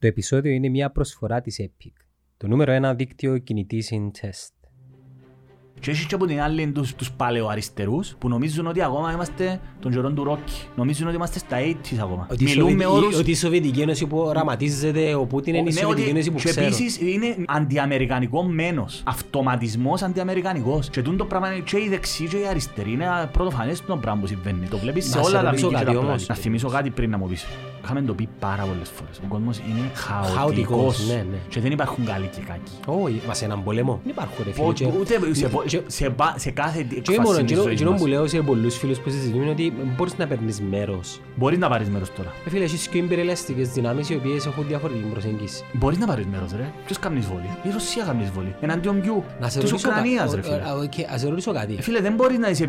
Το επεισόδιο είναι μια προσφορά της Epic, το νούμερο 1 δίκτυο κινητής in-test. Και έχεις και από την άλλη τους παλαιοαριστερούς που νομίζουν ότι ακόμα είμαστε των γερών του Ρόκη. Νομίζουν ότι είμαστε στα 80's ακόμα. Ότι η Σοβιετική Ένωση που ραματίζεται, ο Πούτιν είναι η Σοβιετική Ένωση που ξέρουν. Και επίσης είναι αντιαμερικανικό μένος. Αυτοματισμός αντιαμερικανικός. Και το πράγμα είναι και η δεξί και η αριστερή. Είναι πρωτοφανές το πράγμα που συμβαίνει. Το βλέπεις σε όλα τα μήκη και τα πλάτη. Να θυμίσω κάτι πριν να μου πεις. Είχαμε το πει πάρα πολλές φορές. Ο κόσμος είναι χαοτικός. Και δεν υπάρχουν καλοί και κακοί. Όχι, μα σε έναν πολέμο. Δεν υπάρχουν. Ούτε σε κάθε εκφάση της ζωής μας. Και που λέω σε πολλούς φίλους που συζητούν είναι ότι μπορείς να παίρνεις μέρος. Μπορείς να πάρεις μέρος τώρα. Φίλε, έχεις και υπερελαστικές δυνάμεις οι οποίες έχουν διαφορετική προσέγγιση. Μπορείς να πάρεις μέρος ρε. Ποιος κάνεις βολή. Η Ρωσία κάνεις βολή. Εναντίον ποιου. Της Ουκρανίας ρε φίλε. Ας ρωτήσω κάτι. Φίλε, δεν μπορείς να είσαι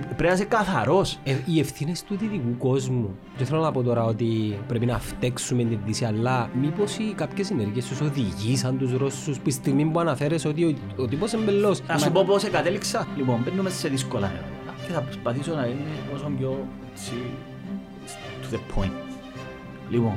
καθαρός. Οι ευθύνες του δυτικού κόσμου. Δεν θέλω να πω τώρα ότι πρέπει να φταίξουμε την Δύση, αλλά μήπως κάποιες συνεργίες τους οδηγήσαν τους Ρώσους που στιγμή που αναφέρες ότι ο τύπος εμπελός. Να σου πω πώς κατέληξα. Λοιπόν, μπαίνουμε σε δύσκολα νερά και θα προσπαθήσω να είναι όσο πιο to the point. Λοιπόν,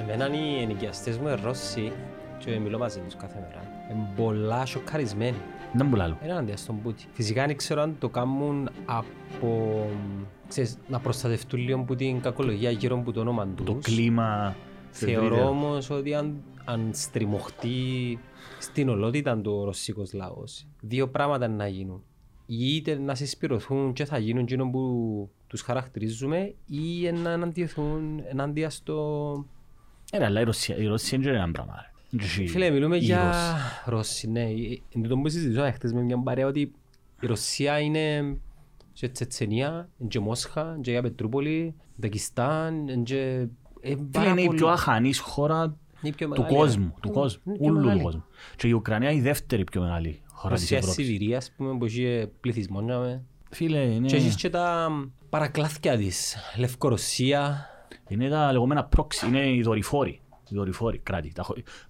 εμένα οι ενοικιαστές μου Ρώσοι και μιλώ μαζί τους κάθε μέρα. Είναι πολλά σοκαρισμένοι. Δεν μπουλάλω. Είναι αντί στον Πούτιν. Φυσικά δεν ξέρω αν το κάνουν από... Ξέρεις, να προστατευτούν λίγο από την κακολογία γύρω από το όνομα τους. Το κλίμα... Θεωρώ όμως ότι αν στριμωχτεί στην ολότητα του ρωσικός λαός, δύο πράγματα να γίνουν. Είτε να συσπηρωθούν και θα γίνουν εκείνο που τους χαρακτηρίζουμε ή να αντιθούν ενάντια στο... Αλλά η Ρωσία είναι ένα πράγμα. Φίλε, μιλούμε για Ρώσοι, ναι. Εν τότε που συζητούσαμε χτες με μια παρέα ότι η Ρωσία είναι και Τσετσενία, και Μόσχα, και Αγία Πετρούπολη, Δακιστάν, και... Είναι η πιο αχανής χώρα του κόσμου, του κόσμου. Και η Ουκρανία η δεύτερη πιο μεγάλη χώρα της Ευρώπης. Ρωσία, Σιβηρία, ας πούμε, που έχει πληθυσμό. Φίλε, είναι... Και έχεις και τα παρακλάθηκια της, Λευκορωσία. Είναι τα λεγόμενα πρόξι, είναι οι δορυφόροι. Οι δορυφόροι κράτη,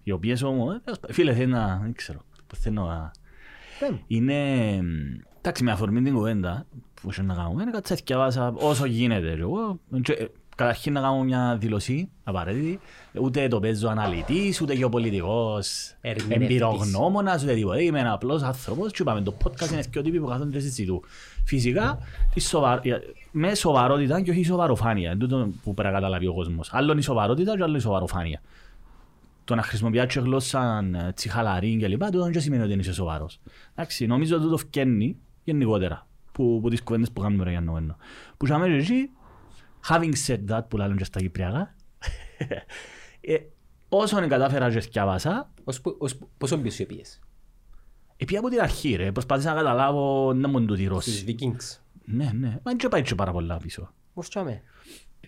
οι οποίες όμως, φίλε, δεν ξέρω, είναι, εντάξει, με αφορμή την κουβέντα, που να κάνουμε, είναι κάτι θυκευάσα όσο γίνεται. Καταρχήν να κάνω μια δηλωσή, απαραίτητη, ούτε το παίζω αναλυτής, ούτε γεωπολιτικός εμπειρογνώμονας, ούτε τίποτα. Είμαι ένας απλός άνθρωπος και είπαμε, το podcast είναι δύο τύποι που καθόνται στη συζητού. Φυσικά, με σοβαρότητα και όχι σοβαροφάνεια, τούτο που πρέπει να καταλάβει ο κόσμος. Άλλον η σοβαρότητα και άλλο η σοβαροφάνεια. Το να χρησιμοποιάτε γλώσσα τσιχαλαρή και λοιπά, τούτο δεν σημαίνει ότι είσαι σοβαρός. Εντάξει, νομίζω ότι το φκένει γενικότερα, που τις κουβέντες που κάνουμε για νόβενο. Που σαν μέσα εσύ, having said that, που λάλλον και στα Κυπριακά, όσον κατάφερα και σκιάβασα... Πόσο ποιος επίες. Επία από την αρχή ρε, προσπάθησα να καταλάβω να μου το τη Ρώση. Στους Vikings. Ναι, ναι, μα και πάει και πάρα πολλά πίσω. Πώς τσάμε.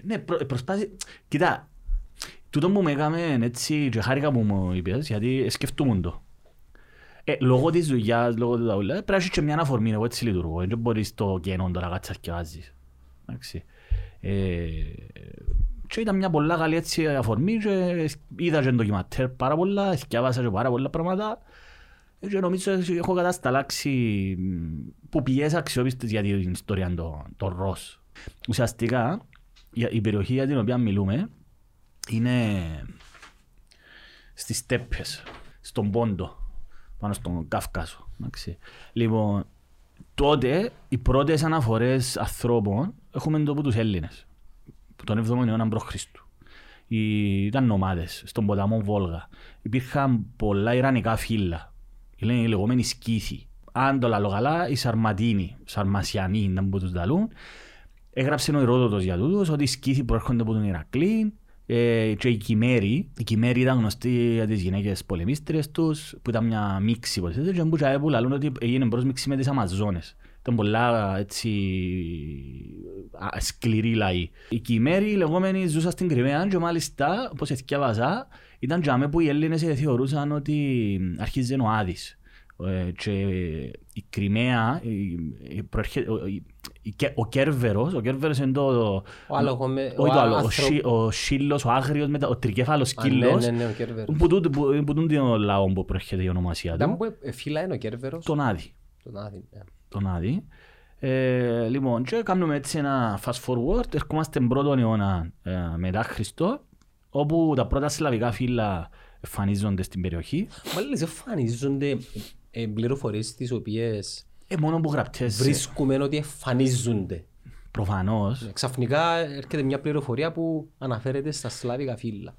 Ναι, προσπάθησα... Κοίτα, τούτο που με έκαμε έτσι και χάρηκα που μου είπες, γιατί σκεφτούμουν το. Λόγω της δουλειάς, λόγω του ταούλα, πρέπει να έχεις και μια αναφορμή, εγώ έτσι λειτουργώ, δεν μπορείς το κενό τώρα να κάτσας και βάζεις. Και ήταν μια πολλά καλή έτσι αφορμή και είδα και ντοκιματέρ πάρα πολλά, σκιάβασα και πάρα πολλά πράγματα και νομίζω ότι έχω κατασταλάξει που πιέσα αξιόπιστες για την ιστορία των Ρώσ. Ουσιαστικά η περιοχή για την οποία μιλούμε είναι στις στέπες, στον Πόντο, πάνω στον Καυκάσο. Λοιπόν, τότε οι πρώτες αναφορές ανθρώπων έχουμε το από τους Έλληνες, τον 7ο αιώνα π.Χ. Ήταν νομάδες στον ποταμό Βόλγα. Υπήρχαν πολλά ιρανικά φύλλα, οι λεγόμενοι Σκύθοι. Αν το λαλώ καλά, οι Σαρματίνοι, Σαρμασιανοί ήταν που τους ταλούν. Έγραψε ο Ηρόδοτος για τούτους ότι οι Σκύθοι προέρχονται από τον Ηρακλή και οι Κιμέρι. Οι Κιμέρι ήταν γνωστοί για τις γυναίκες πολεμίστριες τους, που ήταν μια μίξη πολεμίστρια, και μπούτσα έπου λαλούν ότι έγινε μπρος μίξη με τις Αμαζόνες. Ήταν πολλά έτσι σκληροί λαοί. Οι Κιμέροι λεγόμενοι ζούσαν στην Κρυμαία και μάλιστα, όπως εθιάβαζα, ήταν τζάμε που οι Έλληνες θεωρούσαν ότι αρχίζει ο Άδης. Και η Κρυμαία, ο Κέρβερος, είναι το... Ο σκύλος, ο άγριος, ο τρικέφαλος σκύλος. Που τούτο λαό που προέρχεται η ονομασία του. Ήταν που φύλαεν ο Κέρβερος. Τον Άδη. τον Άδη. Λοιπόν, και κάνουμε έτσι ένα fast forward, ερχόμαστε στον πρώτο αιώνα μετά Χριστό, όπου τα πρώτα σλαβικά φύλλα εμφανίζονται στην περιοχή. Μάλλον εμφανίζονται πληροφορίες τις οποίες μόνο που γραπτές βρίσκουμε ότι εμφανίζονται. Προφανώς. Ξαφνικά έρχεται μια πληροφορία που αναφέρεται στα σλαβικά φύλλα.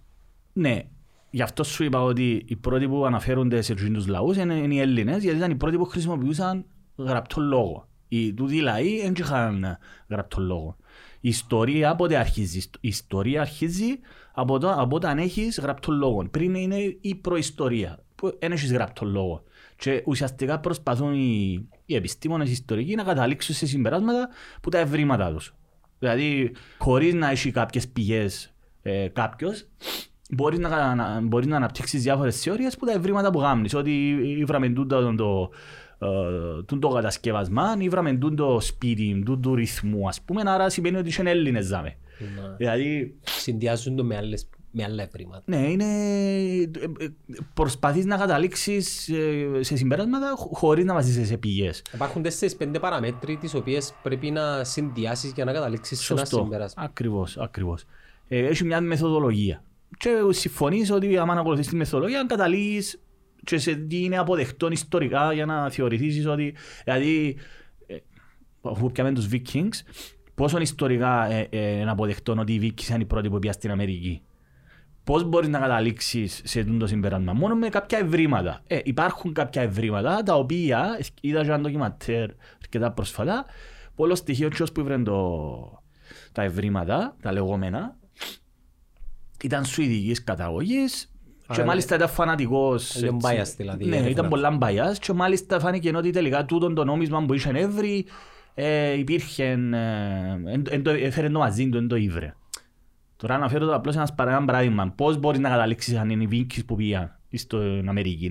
Ναι. Γι' αυτό σου είπα ότι οι πρώτοι που αναφέρονται σε τους λαούς είναι οι Έλληνες, γιατί ήταν οι πρώτοι που χρησιμοποιούσαν γραπτό λόγο. Οι τούτοι λαοί δεν είχαν γραπτό λόγο. Η ιστορία πότε αρχίζει? Η ιστορία αρχίζει από όταν έχεις γραπτό λόγο. Πριν είναι η προϊστορία, που δεν έχεις γραπτό λόγο. Και ουσιαστικά προσπαθούν οι επιστήμονες, οι ιστορικοί να καταλήξουν σε συμπεράσματα που τα ευρήματα τους. Δηλαδή, χωρίς να έχει κάποιες πηγές κάποιος, μπορείς να αναπτύξεις διάφορες θεωρίες που τα ευρήματα που γάμνεις. Ότι ήβραμε το κατασκευασμά, ήβραμε το σπίτι, του ρυθμού, ας πούμε. Άρα σημαίνει ότι είναι Έλληνες, δάμε. Δηλαδή, συνδυάζουν το με άλλα ευρήματα. Ναι, προσπαθείς να καταλήξεις σε συμπεράσματα χωρίς να βασίζεσαι σε πηγές. Υπάρχουν 4-5 παραμέτροι τις οποίες πρέπει να συνδυάσεις για να καταλήξεις σε ένα συμπεράσμα. Ακριβώς. Έχει μια μεθοδολογία. Και συμφωνείς ότι άμα ακολουθείς τη μεθοδολογία καταλήγεις και σε τι είναι αποδεκτόν ιστορικά για να θεωρηθείς ότι, δηλαδή, αφού πιάμε τους Βίκινγκς, πόσο ιστορικά είναι αποδεκτόν ότι οι Βίκινγκς είναι οι πρώτοι που πήγαν στην Αμερική. Πώς μπορείς να καταλήξεις σε το συμπέρασμα? Μόνο με κάποια ευρήματα. Υπάρχουν κάποια ευρήματα τα οποία είδα και ένα ντοκιματέρ αρκετά πρόσφατα, πολλό στοιχείο που ήβραν τα ευρήματα, τα λεγόμενα. Ήταν σουηδικής καταγωγής και μάλιστα ήταν φανατικός. Ήταν μπάιας δηλαδή. Ναι, ήταν πολλά μπάιας και μάλιστα φάνηκε ότι τελικά τούτον το νόμισμα που είχε εύρει υπήρχε, έφερε το μαζί του, εν το ήβρε. Τώρα αναφέρω το απλώς ένα παράδειγμα. Πώς μπορείς να καταλήξεις αν είναι οι Βίκινγκς που πήγαν στην Αμερική?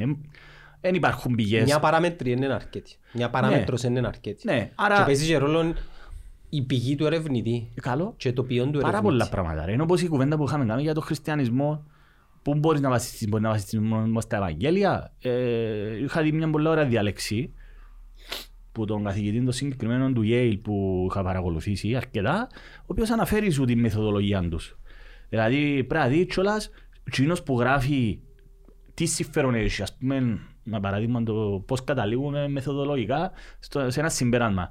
Δεν υπάρχουν πηγές. Μια παράμετρη είναι αρκετή. Μια παράμετρος είναι αρκετή. Και παίζει και ρόλο η πηγή του ερευνητή. Καλό. Και το ποιόν του ερευνητή. Πάρα πολλά πράγματα. Είναι όπως η κουβέντα που είχαμε κάνει για τον χριστιανισμό. Πού μπορείς να βασιστείς? Μπορείς να βασιστείς μόνο στα Ευαγγέλια. Είχα δει μια πολλά ωραία διάλεξη που τον καθηγητή των συγκεκριμένων του Yale που είχα παρακολουθήσει αρκετά, ο οποίος αναφέρει σου τη μεθοδολογία τους. Δηλαδή πρέπει να δει κιόλας εκείνος που γράφει τι συμφέρον έχει. Ας πούμε, ένα παράδειγμα, το πώς καταλήγουμε μεθοδολογικά σε ένα συμπέρασμα.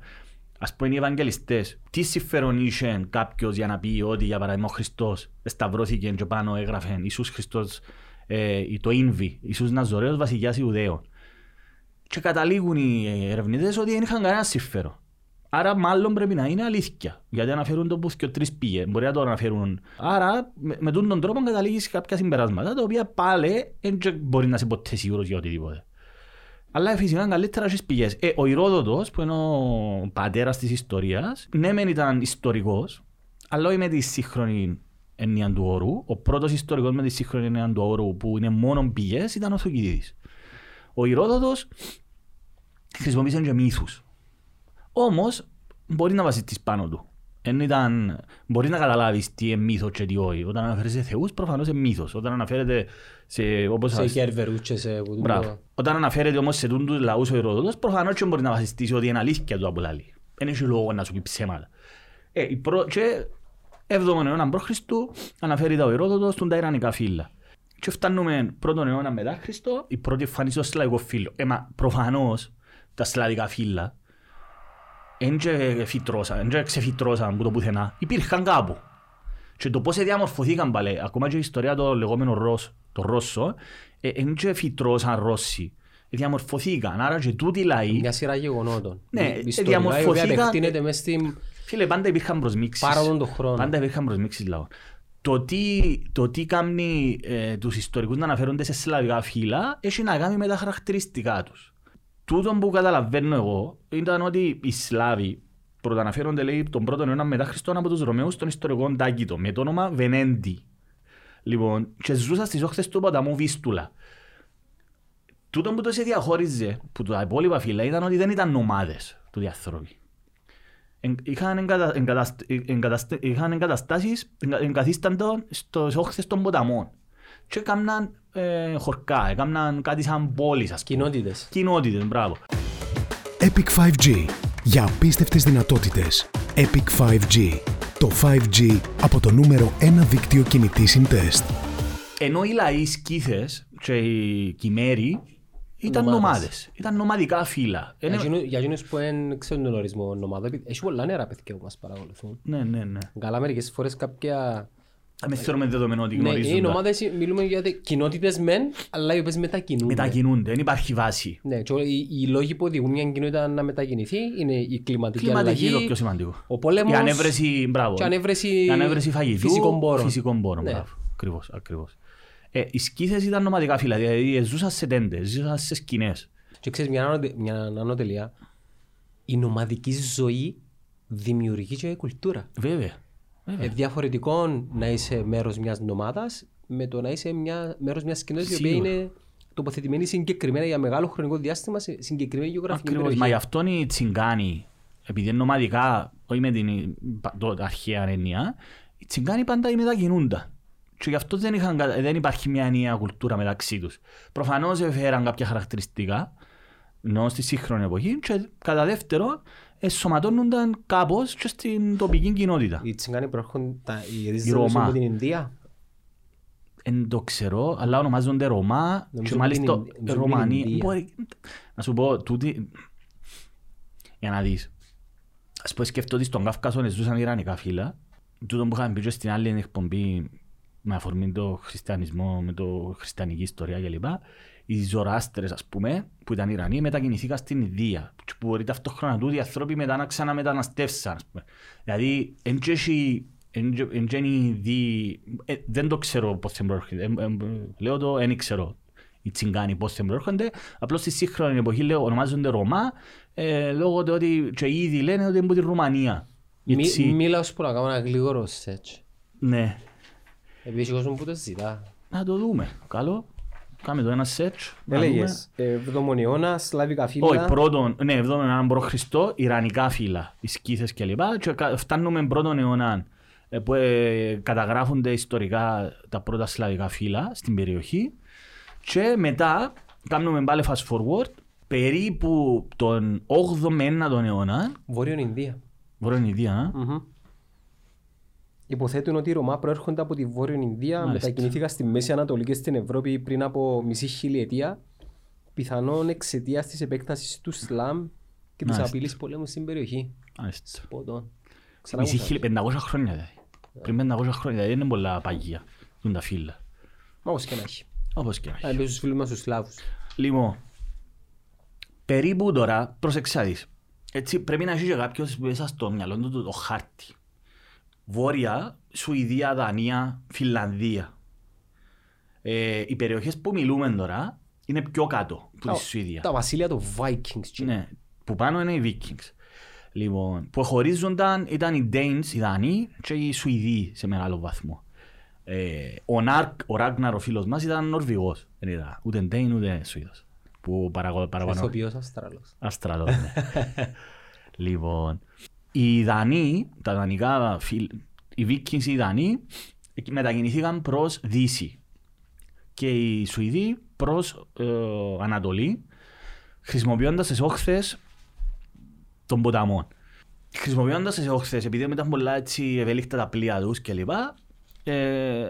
Ας πούμε, οι Ευαγγελιστές, τι συμφέρον είχε κάποιος για να πει ότι, για παράδειγμα, ο Χριστός σταυρώθηκε και πάνω έγραφε Ιησούς Χριστός το Ίνβι, Ιησούς Ναζωραίος βασιλιάς Ιουδαίων. Και καταλήγουν οι ερευνητές ότι δεν είχαν κανένα συμφέρον. Άρα, μάλλον πρέπει να είναι αλήθεια. Γιατί αναφέρουν το πουθ και τρεις πήγε. Μπορεί να το αναφέρουν. Άρα, με τον τρόπο καταλήγεις κάποια συμπεράσματα τα οποία πάλι δεν μπορεί να είσαι ποτέ σίγουρος για οτιδήποτε. Αλλά φυσικά καλύτερα στις πηγές. Ο Ηρόδοτος, που είναι ο πατέρας της ιστορίας, ναι, μεν ήταν ιστορικός, αλλά όχι με τη σύγχρονη έννοια του όρου. Ο πρώτος ιστορικός με τη σύγχρονη έννοια του όρου που είναι μόνο πηγές ήταν ο Θουκυδίδης. Ο Ηρόδοτος χρησιμοποίησε και μύθους. Όμως, μπορεί να βασιστείς πάνω του. Μπορείς να καταλάβεις τι είναι μύθος και τι όχι. Όταν αναφέρεσαι σε θεούς, προφανώς είναι μύθος. Όταν αναφέρεται σε Κέρβερους και σε κουτούμπα. Όταν αναφέρεται όμως σε τούντους λαούς ο Ηρόδοτος, προφανώς και μπορεί να βασιστείς ότι είναι αλήθεια του από λαλή. Δεν έχει λόγο να σου πει ψέματα. Και 7ο αιώνα π.Χ. αναφέρεται ο Ηρόδοτος στον τα ιρανικά φύλλα. Και φτάνουμε πρώτον αιώνα μετά Χριστό, η πρώτη εμφανίση στο σλαβικό φύλλο. Προφανώς τα σλαβικά φύλλα δεν ξεφυτρώσαν που το πουθενά, υπήρχαν κάπου. Και το πώς διαμορφωθήκαν πάλι, ακόμα και η ιστορία των λεγόμενων Ρώσων, δεν ξεφυτρώσαν Ρώσοι. Διαμορφωθήκαν, άρα και τούτοι λαοί. Μια σειρά γεγονότων. Ναι, διαμορφωθήκαν. Φίλε, πάντα υπήρχαν προσμίξεις. Παρόλο τον χρόνο. Πάντα υπήρχαν προσμίξεις λαών. Το τι κάνει τους ιστορικούς να αναφέρονται σε σλαβικά φύλλα έχει να κάνει με τα χαρακτηριστικά τους. Τούτο που καταλαβαίνω εγώ ήταν ότι οι Σλάβοι πρωταναφέρονται, λέει, τον πρώτο αιώνα μετά Χριστόν από τους Ρωμαίους των ιστορικών Τάκητο με το όνομα Βενέντι. Λοιπόν, και ζούσαν στις όχθες του ποταμού Βίστουλα. Τούτο που το σε διαχώριζε που τα υπόλοιπα φύλλα ήταν ότι δεν ήταν νομάδες του διαθρώπη. Είχαν εγκαταστάσεις, εγκαθίστανται στις όχθες των ποταμών και έκαναν χορκά, έκαναν κάτι σαν πόλεις, ας πούμε. Κοινότητες, μπράβο. Epic 5G. Για απίστευτες δυνατότητες. Epic 5G. Το 5G από το νούμερο 1 δίκτυο κινητής συντεστ. Ενώ οι λαοί Σκύθες και οι Κιμέρι ήταν νομάδες. Ήταν νομαδικά φύλλα. Για εκείνους που δεν ξέρουν τον ορισμό νομάδα, έχει πολλά νέα παιδιά που μας παρακολουθούν. Ναι, ναι, ναι. Καλά, μερικές φορές κάποια. Με θεωρούμε δεδομένο ότι γνωρίζουν. Οι νομάδες μιλούμε για κοινότητες μεν, αλλά οι οποίες μετακινούνται. Μετακινούνται, δεν υπάρχει βάση. Ναι, οι λόγοι που οδηγούν μια κοινότητα να μετακινηθεί είναι η κλιματική αλλαγή. Είναι το πιο σημαντικό. Ο πόλεμος. Η ανέβρεση φαγητού. Φυσικών πόρων. Ακριβώς. Οι Σκύθες ήταν νομαδικά φύλλα, δηλαδή ζούσαν σε τέντες, ζούσαν σε σκηνές. Και ξέρεις, μια ανώτελεια, η νομαδική ζωή δημιουργεί και κουλτούρα. Βέβαια. Διαφορετικό να είσαι μέρος μιας νομάδας με το να είσαι μέρος μιας σκηνής η οποία είναι τοποθετημένη συγκεκριμένα για μεγάλο χρονικό διάστημα σε συγκεκριμένη γεωγραφική περιοχή. Μα γι' αυτόν οι Τσιγκάνοι, επειδή είναι νομαδικά, όχι με την αρχαία έννοια, οι Τσιγκάνοι πάντα μετακινούνταν. Και γι' αυτό δεν υπάρχει μια ενιαία κουλτούρα μεταξύ τους. Προφανώς έφεραν κάποια χαρακτηριστικά, ενώ στη σύγχρονη εποχή, και κατά δεύτερο, εσωματώνονταν κάπως και στην τοπική κοινότητα. Οι Τσιγκάνοι προέρχονταν από την Ινδία. Δεν το ξέρω, αλλά ονομάζονται Ρωμά και μάλιστα Ρωμανοί. Να σου πω, τούτη, για να δεις. Ας πω σκεφτώ ότι στον Καύκασο ζούσαν Ιρανικά φύλλα. Τούτο που είχαμε πει και στην άλλη εκπομπή με αφορμή το χριστιανισμό, με το χριστιανική ιστορία κλπ. Οι Ζωράστρες, ας πούμε, που ήταν Ιρανοί, μετακινηθήκαν στην Ινδία. Που μπορεί ταυτόχρονα τούτοι οι άνθρωποι μετά να ξαναμεταναστεύσαν. Δηλαδή, δεν το ξέρω πώς εμπροέρχονται. Λέω το, δεν ξέρω οι Τσιγκάνοι πώς εμπροέρχονται. Απλώς στη σύγχρονη εποχή λέω, ονομάζονται Ρωμά, λόγω του ότι και οι ίδιοι λένε ότι είναι από τη Ρουμανία. Μίλα ως που να κάνω ένα γλίγορο σετς. Ναι. Επίσης ο κόσμος που το ζητά. Να το δούμε. Καλό. Κάμε το ένα search. Έλεγες, Ευδομονιώνα, Σλάβικα φύλλα. Όχι, πρώτον, ναι, Ευδομονιώνα προ Χριστό, Ιρανικά φύλλα, οι Σκύθες κλπ. Και φτάνουμε πρώτον αιώνα που καταγράφονται ιστορικά τα πρώτα Σλάβικα φύλλα στην περιοχή. Και μετά κάνουμε πάλι fast forward περίπου τον 8ο με 9ο αιώνα. Βόρειον Ινδία. Βόρειον Ινδία, υποθέτουν ότι οι Ρωμά προέρχονται από τη Βόρεια Ινδία, μετακινήθηκαν στη Μέση Ανατολή και στην Ευρώπη πριν από μισή χιλιετία, πιθανόν εξαιτίας της επέκτασης του Σλάμ και της απειλής πολέμου στην περιοχή. Μισή χιλιετία, 500 χρόνια δηλαδή. Πριν 500 χρόνια δεν είναι πολλά παγία, είναι τα φύλλα. Όπως και να έχει. Αλλιώς τους φίλους μας τους Σλάβους. Λοιπόν, περίπου τώρα, προσεξάδεις, έτσι πρέπει να έχει κάποιος μέσα στο μυαλό του το χάρτη. Βόρεια, Σουηδία, Δανία, Φινλανδία. Οι περιοχές που μιλούμε τώρα είναι πιο κάτω από τη Σουηδία. Τα βασίλεια των Vikings. Ναι, που πάνω είναι οι Vikings. Λοιπόν, που χωρίζονταν ήταν οι Danes, οι Δανείοι και οι Σουηδοί σε μεγάλο βαθμό. Ο Ράγναρ, ο φίλος μας, ήταν Νορβηγός. Δεν ήταν ούτε Ντέιν ούτε Σουηδός. Εθοποιός Αυστραλός. Αυστραλός, ναι. Λοιπόν. Οι Δανείοι, τα δανεικά, οι Βίκινγκς, οι Δανείοι μετακινηθήκαν προς Δύση και οι Σουηδοί προς Ανατολή, χρησιμοποιώντας τις όχθες των ποταμών. Χρησιμοποιώντας τις όχθες, επειδή ήταν πολλά έτσι ευέλικτα τα πλοία τους κλπ,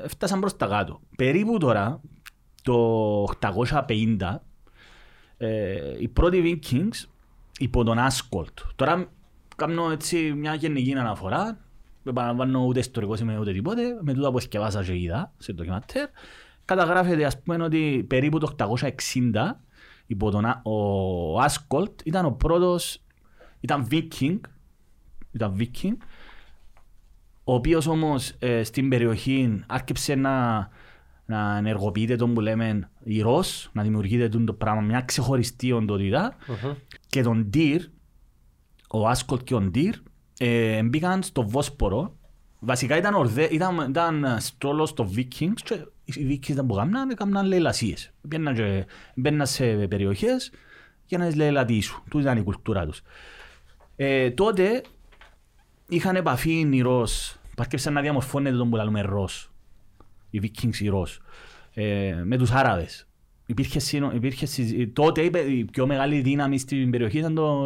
φτάσαν προς τα κάτω. Περίπου τώρα, το 850, οι πρώτοι Βίκινγκς υπό τον Άσκολντ. Κάμνω έτσι μια γενική αναφορά, δεν παραλαμβάνω ούτε ιστορικός είμαι ούτε τίποτε, με τούτα που εσκευάσα και είδα σε ντοκιματέρ. Καταγράφεται ας πούμε ότι περίπου το 860 υπό τον ο Άσκολντ ήταν ο πρώτος, ήταν Βίκινγκ, ο οποίος όμως στην περιοχή άρχισε να ενεργοποιείται τον που λέμε Ηρός, να δημιουργείται το πράγμα, μια ξεχωριστή οντότητα και τον Ντύρ. Ο Άσκολντ και ο Ντύρ μπήκαν στο Βόσπορο. Βασικά ήταν στόλος των Βίκινγκς και οι Βίκινγκς ήταν που έκαναν λαιλασίες. Μπαίναν σε περιοχές για να τις λαιλατήσουν. Τούτη ήταν η κουλτούρα τους. Τότε είχαν επαφή οι Ρώσοι. Παρκέψαν να διαμορφώνεται τον που λέμε Ρώσοι. Οι Βίκινγκς οι Ρώσοι. Με τους Άραβες. Τότε η πιο μεγάλη δύναμη στην περιοχή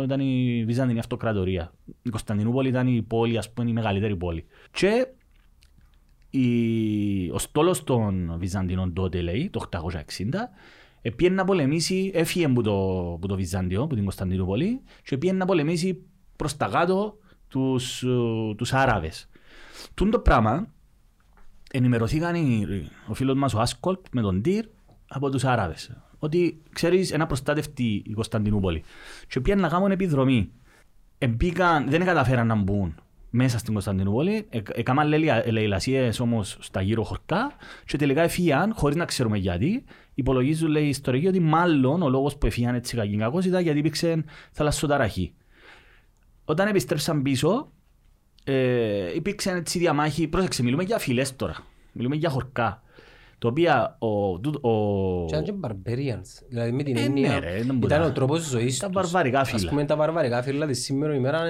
ήταν η Βυζαντινή Αυτοκρατορία. Η Κωνσταντινούπολη ήταν η πόλη, ας πούμε, η μεγαλύτερη πόλη. Και ο στόλος των Βυζαντινών τότε, λέει, το 860, πήγε να πολεμήσει, έφυγε από το Βυζάντιο, από την Κωνσταντινούπολη, και πήγε να πολεμήσει προς τα κάτω τους Άραβες. Τούν το πράγμα, ενημερωθήκαν ο φίλος μας ο Άσκολντ με τον Τιρ από τους Άραβες. Ότι ξέρεις, ένα προστάτευτη η Κωνσταντινούπολη. Και πήγαν να κάνουν επιδρομή. Δεν καταφέραν να μπουν μέσα στην Κωνσταντινούπολη. Έκαναν ελεηλασίες όμως στα γύρω χορτά. Και τελικά έφυγαν, χωρίς να ξέρουμε γιατί. Υπολογίζουν, λέει η ιστορική, ότι μάλλον ο λόγος που έφυγαν έτσι κακός ήταν γιατί υπήρξε θαλασσοταραχή. Όταν επιστρέψαν πίσω, υπήρξε έτσι διαμάχη. Πρόσεξε, μιλούμε για φυλές τώρα. Μιλούμε για χορκά. Το οποία ήταν και barbarians, δηλαδή με την έννοια ήταν ο τρόπος ζωής τους. Ας πούμε τα βαρβαρικά φύλλα της σήμερα ημέρα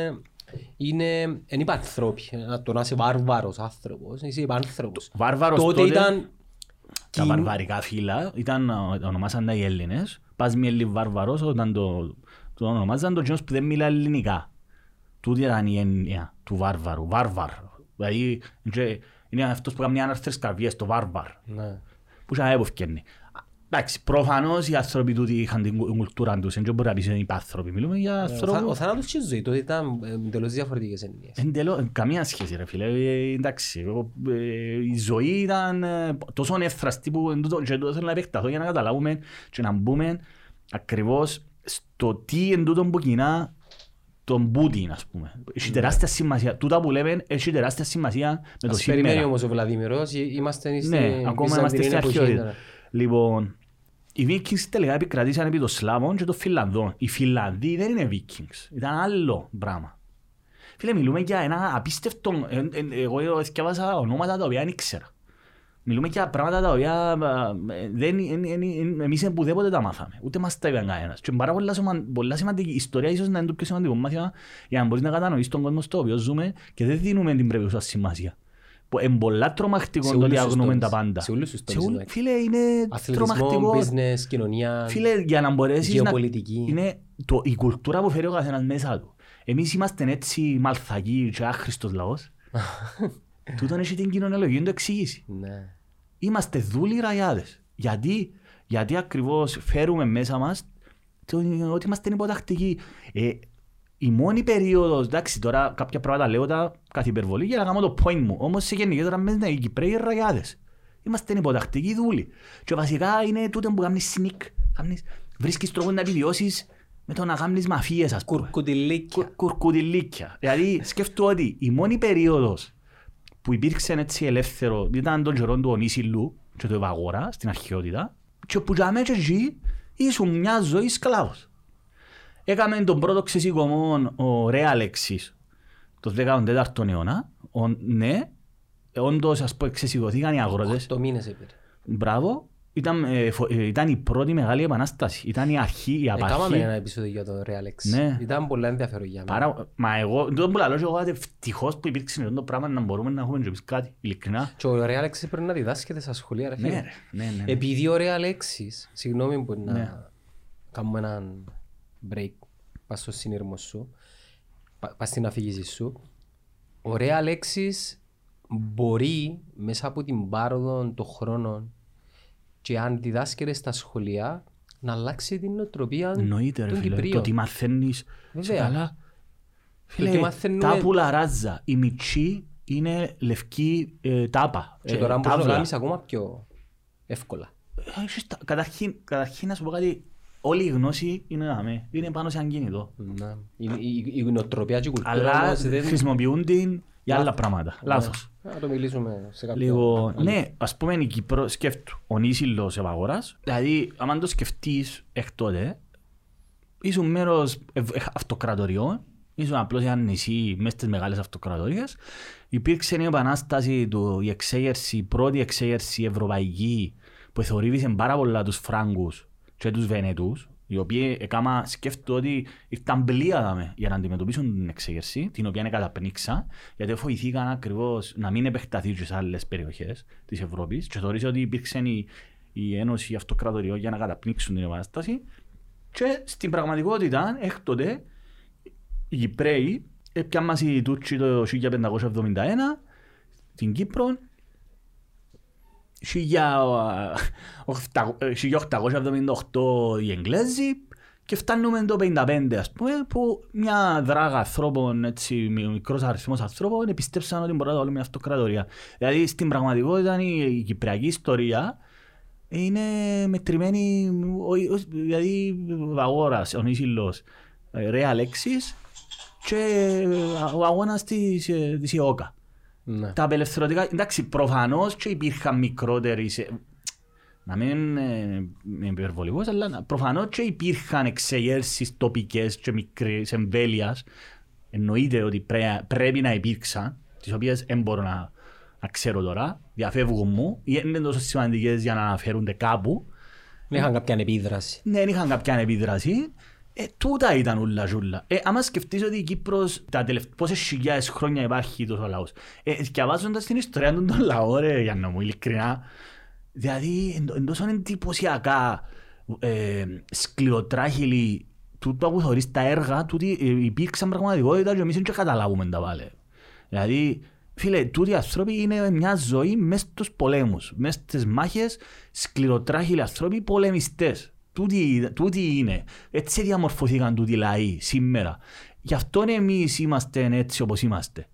είναι υπανθρώποι. Το να είσαι βάρβαρος άνθρωπος, είσαι υπανθρώπος. Τότε ήταν... Τα βαρβαρικά φύλλα ονομάσαν τα οι Έλληνες. Πας με Έλλην βάρβαρος όταν το ονομάζαν τον κοινός που δεν μιλά ελληνικά. Τούτη ήταν η έννοια του βάρβαρου, βάρβαρ. Δηλαδή είναι αυτός που κάνει άναρθρες καρδιές, το βάρβαρ. Ναι. Που είχε έποφκαινε. Εντάξει, προφανώς οι άνθρωποι τούτοι είχαν την κουλτούρα τους, δεν μπορεί να πεις είναι υπάνθρωποι. Μιλούμε για άνθρωποι... Ο θάνατος και η ζωή τότε ήταν εντελώς διαφορετικές εννοίες. Εντελώς, καμία σχέση ρε φίλε. Εντάξει, η ζωή ήταν τόσο εύθραστη που θέλω να επεκταθώ για να καταλάβουμε και να μπούμε ακριβώς στο τι εντούτον που κοινά τον Πούτιν, ας πούμε. Έχει τεράστια σημασία. Τούτα που λέμε, έχει τεράστια σημασία με το σήμερα. Ας περιμένει όμως ο Βλαδίμηρος, είμαστε στην Βυζαντινή εποχή. Λοιπόν, οι Βίκινγκς τελικά επικρατήσαν επί των Σλάβων και των Φινλανδών. Οι Φινλανδοί δεν είναι Βίκινγκς. Ήταν άλλο πράγμα. Φίλε, μιλούμε για ένα απίστευτο... Εγώ εθιάβασα ονόματα τα οποία δεν ήξερα. Μιλούμε για πράγματα τα οποία εμείς πουδέποτε τα μάθαμε, ούτε μας τα είπαν κανένας. Και πάρα πολλά σημαντική ιστορία, ίσως να είναι το πιο σημαντικό μάθημα για να μπορείς να κατανοήσεις τον κόσμο στο οποίο ζούμε και δεν δίνουμε την πρέπουσα σημασία. Είναι πολλά τρομακτικό το διαγνώμεν τα πάντα. Σε όλους τους τομείς. Φίλε, είναι τρομακτικό. Αθλητισμό, business, κοινωνία, γεωπολιτική. Είναι η κουλτούρα που φέρει ο καθένας μέσα του. Εμείς είμαστε έτσι μαλθακοί και άχρηστος λαός. Τούτον έχει την κοινωνιολογία να το εξηγήσει. Είμαστε δούλοι ραγιάδες. Γιατί ακριβώς φέρουμε μέσα μας ότι είμαστε υποτακτικοί. Η μόνη περίοδος, εντάξει, τώρα κάποια πράγματα λέω τα καθ' υπερβολή για να κάνω το point μου. Όμως σε γενικές γραμμές οι Κυπραίοι ραγιάδες. Είμαστε υποτακτικοί δούλοι. Και βασικά είναι τούτο που κάνεις σνικ. Βρίσκεις τρόπο να επιβιώσεις με το να κάνεις μαφίες, ας πούμε. Κουρκουτιλίκια. Δηλαδή σκέφτομαι ότι η μόνη περίοδος που υπήρξε έτσι ελεύθερο, ήταν τον καιρό του Ονίσιλου και του Ευαγόρα στην αρχαιότητα και που για μέσα εκεί ήσουν μια ζωή σκλάβος. Έκαμε τον πρώτο ξεσηκωμό ο Ρε Αλέξης το 14ο αιώνα. Ναι, όντως ας πω ξεσηκωθήκαν οι αγρότες. 8 μήνες έπαιρε. Μπράβο. Ήταν η πρώτη μεγάλη επανάσταση. Ήταν η αρχή, η απαρχή. Έκαναμε ένα επεισόδιο για το Ρε Αλέξ. Ναι. Ήταν πολλά ενδιαφέρον για μένα. Μα εγώ, τότε που λαλώ και εγώ ευτυχώς που υπήρξε αυτό το πράγμα να μπορούμε να έχουμε κάτι, ειλικρινά. Και ο Ρε Αλέξ πρέπει να διδάσκεται στα σχολεία. Ρε, ναι, ναι. Επειδή ο Ρε Αλέξης, συγγνώμη που να κάνουμε έναν break, πας στο συνειρμό σου, πας στην αφήγηση σου, ο Ρε Αλέξης μπορεί μέσα από την πάροδο των χρόνων και αν διδάσκεται στα σχολεία, να αλλάξει την νοοτροπία των Κυπρίων. Εννοείται, το τι μαθαίνεις. Βέβαια. Τα πουλα ράζα, η μητσή είναι λευκή τάπα. Και τώρα μπορείς να κάνεις ακόμα πιο εύκολα. Καταρχήν, να σου πω κάτι, όλη η γνώση είναι πάνω σε αγκίνητο. Η νοοτροπία και η κουλτούρα. Αλλά χρησιμοποιούν την για άλλα πράγματα. Λάθος. Να το μιλήσουμε σε κάποιο... Λοιπόν, ναι, ας πούμε η Κύπρο σκέφτου, ο Νίσιλος Ευαγόρας, δηλαδή αν το σκεφτείς εκ τότε, ήσουν μέρος αυτοκρατοριών, ήσουν απλώς ένα νησί μέσα στις μεγάλες αυτοκρατορίες, υπήρξε μια επανάσταση, η πρώτη εξέγερση ευρωπαϊκή που εθορύβησε πάρα πολλά τους Φράγκους και τους Βενετούς, οι οποίοι έκανα σκέφτομαι ότι ήρθαν πλοία για να αντιμετωπίσουν την εξέγερση, την οποία καταπνίξα, γιατί φοηθήκαν ακριβώς να μην επεκταθεί στις άλλες περιοχές της Ευρώπης και θεωρήσα ότι υπήρξαν οι η Ένωση Αυτοκρατοριών για να καταπνίξουν την επανάσταση. Και στην πραγματικότητα, έκτοτε, οι Κυπραίοι έπιαν μας οι Τούρκοι το 1571 στην Κύπρο, 1878 οι Εγγλέζοι και φτάνουμε το 1955, ας πούμε, που μια δράγα ανθρώπων, έτσι, μικρός αριθμός ανθρώπων επιστέψαν ότι μπορούν να βάλουν μια αυτοκρατορία. Δηλαδή στην πραγματικότητα η κυπριακή ιστορία είναι μετρημένη, δηλαδή αγόρας, ο Νίσιλος, ρε Αλέξης και ο αγώνας της ΕΟΚΑ. Ναι. Τα απελευθερωτικά, εντάξει, προφανώς και υπήρχαν μικρότεροι, να μην είμαι υπερβολικός, αλλά προφανώς και υπήρχαν εξεγέρσεις τοπικές και μικρές εμβέλειας, εννοείται ότι πρέπει να υπήρξαν, τις οποίες δεν μπορώ να ξέρω τώρα, διαφεύγουν μου, δεν είναι τόσο σημαντικές για να αναφέρονται κάπου. Δεν είχαν κάποια επίδραση. Ναι, δεν είχαν κάποια επίδραση. Τούτα ήταν ούλα ζούλα. Άμα σκεφτείς ότι η Κύπρος τα πόσες χιλιάδες χρόνια υπάρχει τόσο λαός. Διαβάζοντας την ιστορία των λαών, ρε, για να μου ειλικρινά, δηλαδή εντός εντυπωσιακά σκληροτράχυλοι, τούτο που θεωρείς τα έργα, τούτοι υπήρξαν πραγματικότητα και εμείς δεν καταλάβουμε τα πάλι. Δηλαδή, φίλε, τούτοι άνθρωποι είναι μια ζωή μέσα στους πολέμους, μέσα στις μάχες, σκληροτράχυλοι άνθρωποι πολεμιστές. Τούτοι είναι. Έτσι διαμορφωθήκαν τούτοι λαοί σήμερα. Γι' αυτόν εμείς είμαστε έτσι όπως είμαστε.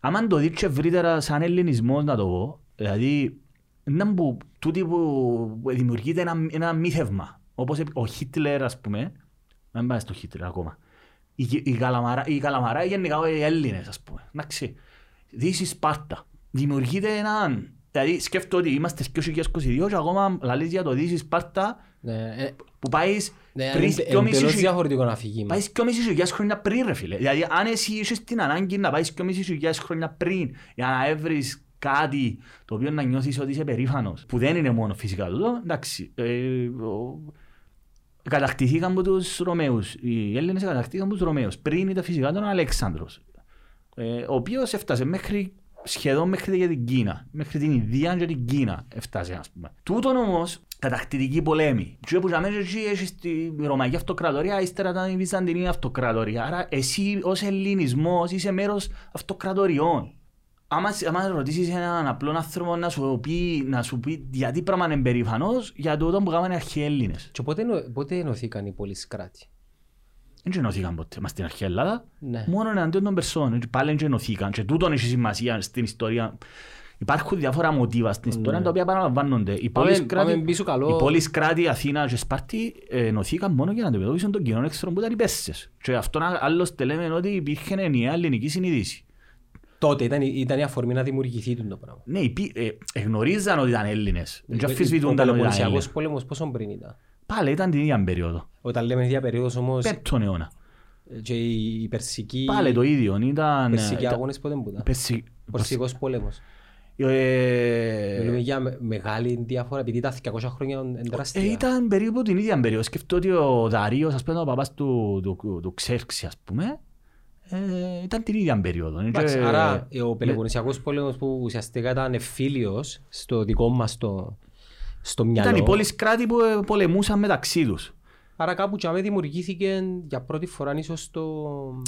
Αν το δείτε ευρύτερα σαν ελληνισμό, να το πω, δηλαδή, είναι τούτοι που δημιουργείται ένα μύθευμα. Όπως ο Χίτλερ, ας πούμε, δεν πάει στο Χίτλερ ακόμα. Οι Καλαμαρά γενικά οι Έλληνες, ας πούμε. Εντάξει, δύση Σπάρτα. Δημιουργείται έναν... Δηλαδή σκέφτω ότι είμαστε 2022 και ακόμα λαλείς για το Δύση Σπάρτα που πάεις και μισή χιλιάς χρόνια πριν, ρε φίλε. Δηλαδή αν εσύ είσαι την ανάγκη να πάεις και μισή χιλιάς χρόνια πριν για να έβρεις κάτι το οποίο να νιώθεις ότι είσαι περήφανος, που δεν είναι μόνο φυσικά τούτο, εντάξει. Κατακτηθήκαν από τους Ρωμαίους, οι Έλληνες κατακτήθηκαν από τους Ρωμαίους, πριν ήταν φυσικά τον Αλέξανδρος, ο οποίος έφτασε σχεδόν μέχρι την Κίνα, μέχρι την Ινδία και την Κίνα έφτασε, ας πούμε. Τούτον όμως κατακτητική πολέμη. Και που για μένα έχεις τη Ρωμαϊκή Αυτοκρατορία, ύστερα ήταν η Βυζαντινή Αυτοκρατορία. Άρα εσύ ως ελληνισμός είσαι μέρος αυτοκρατοριών. Άμα ρωτήσεις έναν απλό άνθρωπο να σου πει γιατί πράγμα είναι περήφανος για τούτο που κάνουν οι αρχαίοι Έλληνες. Και πότε ενωθήκαν οι πόλεις κράτη? Δεν γεννωθήκαν ποτέ μας στην αρχαία Ελλάδα, ναι. Μόνο εναντίον των Περσών. Πάλι δεν γεννωθήκαν και τούτον έχει σημασία στην ιστορία. Υπάρχουν διάφορα μοτίβα στην ιστορία, ναι, τα οποία παραλαμβάνονται. Οι πόλεις κράτη, Αθήνα και Σπάρτη ενωθήκαν μόνο για να αντιμετωπίσουν τον κοινό έξτρο που ήταν οι Πέρσες. Και αυτόν άλλωστε λέμε ότι υπήρχε ενιαία ελληνική συνείδηση. Τότε ήταν η αφορμή να δημιουργηθεί το πράγμα. Ναι, γνωρίζαν ότι ήταν Έλληνες. Ο Πελοποννησιακός πόλεμος πόσο πριν ήταν? Πάλι ήταν την ίδια περίοδο. Όταν λέμε ίδια περίοδος όμως... Πέμπτον αιώνα. Και οι περσικοί... Πάλι το ίδιο. Ήταν... Περσικοί αγώνες πότε μπούταν. Περσικός πόλεμος. Μιλούμε για μεγάλη διαφορά, επειδή τα 200 χρόνια εντράστια. Ήταν περίπου την ίδια περίοδο. Σκεφτώ ότι ο Δαρίος, ας πούμε, ο παπάς του Ξέρξη, ας πούμε, ήταν την ίδια περίοδο. Άρα ο Πελοποννησιακός πόλεμος που ουσιαστικά ήταν εμφύλιος στο δικό μας το... Ήταν οι πόλεις κράτη που πολεμούσαν μεταξύ τους. Άρα κάπου τσάμε δημιουργήθηκε για πρώτη φορά ίσως το...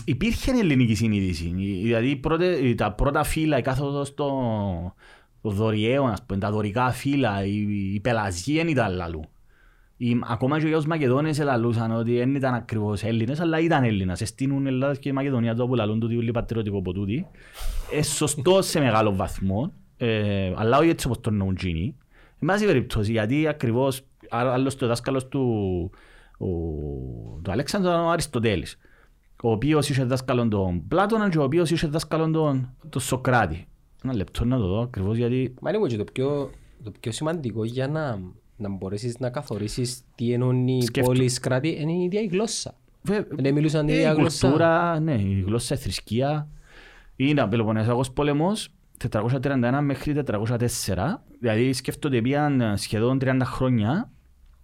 Υπήρχε ελληνική συνείδηση. Δηλαδή τα πρώτα φύλλα, η κάθοδος των δωριαίων, τα δωρικά φύλλα, οι πελασγοί δεν ήταν λαλού. Ακόμα και οι Μακεδόνες λαλούσαν ότι δεν ήταν ακριβώς Έλληνες, αλλά ήταν Έλληνας. Εστίνουν Ελλάδα και η Μακεδονία το που λαλούν το διούλη πατριωτικό ποτούτη. Σωστό σε μεγάλο βαθμό, αλλά όχι έτσι όπως τον νοουτζίνι. Μάση περίπτωση, γιατί ακριβώς άλλωστε ο δάσκαλος του Αλέξανδρου ήταν ο Αριστοτέλης, ο οποίος είχε δάσκαλον τον Πλάτωνα και ο οποίος είχε δάσκαλον τον Σοκράτη. Ένα λεπτό να το δω ακριβώς γιατί... Μα είναι το πιο σημαντικό για να μπορέσεις να καθορίσεις τι ενώνει η πόλη κράτη είναι η ίδια η γλώσσα. Δεν μιλούσαν την ίδια γλώσσα. Η κουλτούρα, ναι, η γλώσσα, η θρησκεία. Είναι Πελοποννησιακός πόλεμος. 431 μέχρι 404, δηλαδή σκέφτονται πήγαν σχεδόν 30 χρόνια.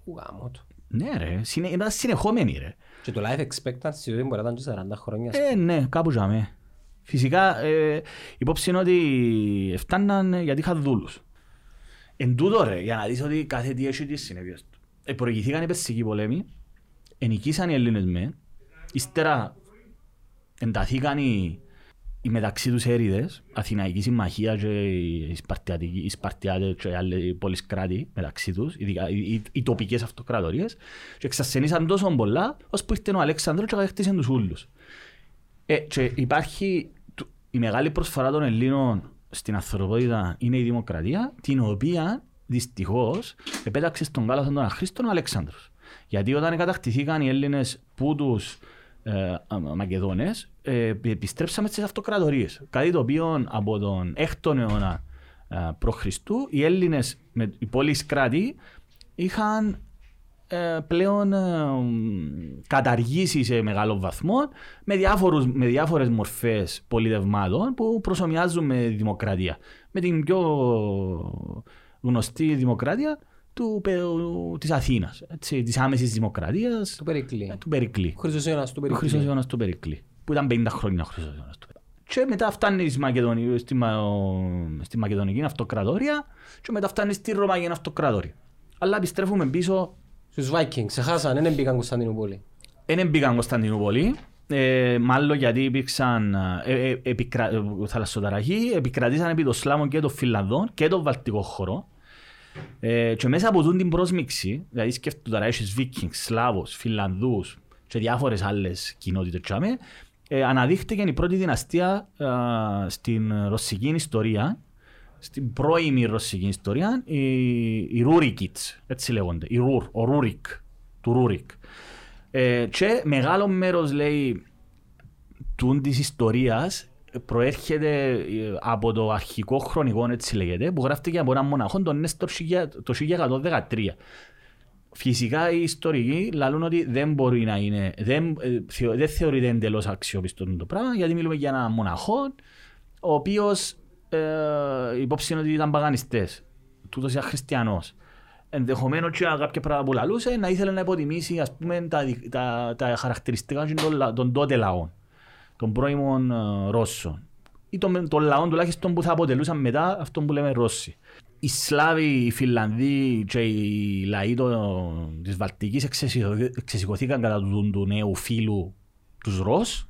Γάμο του. Ναι ρε, ήταν συνεχόμενοι ρε. Και το life expectancy μπορεί να ήταν και 40 χρόνια. Ναι, κάπου για μέ. Φυσικά, υπόψη είναι ότι φτάναν γιατί είχαν δούλους. Εν τούτο ρε, για να δεις ότι κάθε τι έχει τις συνέπειες του. Προηγηθήκαν οι Περσικοί πολέμοι, ενικήσαν οι Έλληνες με, ύστερα ενταθήκαν οι μεταξύ τους έρηδες, Αθηναϊκή Συμμαχία και οι Σπαρτιάτες και οι πόλεις κράτη μεταξύ τους, οι τοπικές αυτοκρατορίες, και εξασθενήσαν τόσο πολλά, ώσπου ήρθε ο Αλέξανδρος και κατέκτησε τους ούλους. Και υπάρχει η μεγάλη προσφορά των Ελλήνων στην ανθρωπότητα είναι η δημοκρατία, την οποία δυστυχώς επέταξε στον κάλαθο τον Αχρήστον ο Αλέξανδρος. Γιατί όταν κατακτηθήκαν οι Έλληνες που τους Μακεδόνες, επιστρέψαμε στις αυτοκρατορίες. Κάτι το οποίο από τον 6ο αιώνα π.Χ. οι Έλληνες, οι πόλεις κράτη, είχαν πλέον καταργήσει σε μεγάλο βαθμό με διάφορες μορφές πολιτευμάτων που προσομοιάζουν με δημοκρατία. Με την πιο γνωστή δημοκρατία της Αθήνας, της άμεσης δημοκρατίας του Περικλή. Χρυσός αιώνας του Περικλή, που ήταν 50 χρόνια χρυσός αιώνας του Περικλή. Και μετά φτάνει στη Μακεδονική Αυτοκρατορία και μετά φτάνει στη Ρωμαϊκή Αυτοκρατορία. Αλλά επιστρέφουμε πίσω τους Βάικινγκς, ξεχάσαν, δεν μπήκαν Κωνσταντινούπολη. Δεν μπήκαν Κωνσταντινούπολη, μάλλον γιατί υπήρξαν θαλασσοταραχοί, επικρατήσαν επί των Σλάβων και των Φινλανδών και των Βαλτικών χωρών. Και μέσα από την πρόσμιξη, δηλαδή σκέφτονται τώρα έχεις Βίκινγκς, Σλάβους, Φινλανδούς και διάφορες άλλες κοινότητες, αναδείχθηκε η πρώτη δυναστεία στην ρωσική ιστορία, στην πρώιμη ρωσική ιστορία, οι Ρούρικιτς, έτσι λέγονται, ο Ρούρικ, του Ρούρικ. Και μεγάλο μέρος, λέει, της ιστορίας προέρχεται από το αρχικό χρονικό, έτσι λέγεται, που γράφτηκε από έναν μοναχό, τον Νέστορ, το 1113. Φυσικά οι ιστορικοί λαλούν ότι δεν μπορεί να είναι, δεν θεωρείται εντελώς αξιόπιστο το πράγμα, γιατί μιλούμε για έναν μοναχό, ο οποίος υπόψη είναι ότι ήταν παγανιστές, τούτος ήταν χριστιανός. Ενδεχομένως και κάποια πράγματα που λαλούσε να ήθελε να υποτιμήσει, ας πούμε, τα χαρακτηριστικά των τότε λαών, των πρώιμων Ρώσων, ή των λαών τουλάχιστον που θα αποτελούσαν μετά αυτό που λέμε Ρώσοι. Οι Σλάβοι, οι Φινλανδοί και οι λαοί της Βαλτικής εξεσηκωθήκαν κατά του νέου φίλου τους Ρώσ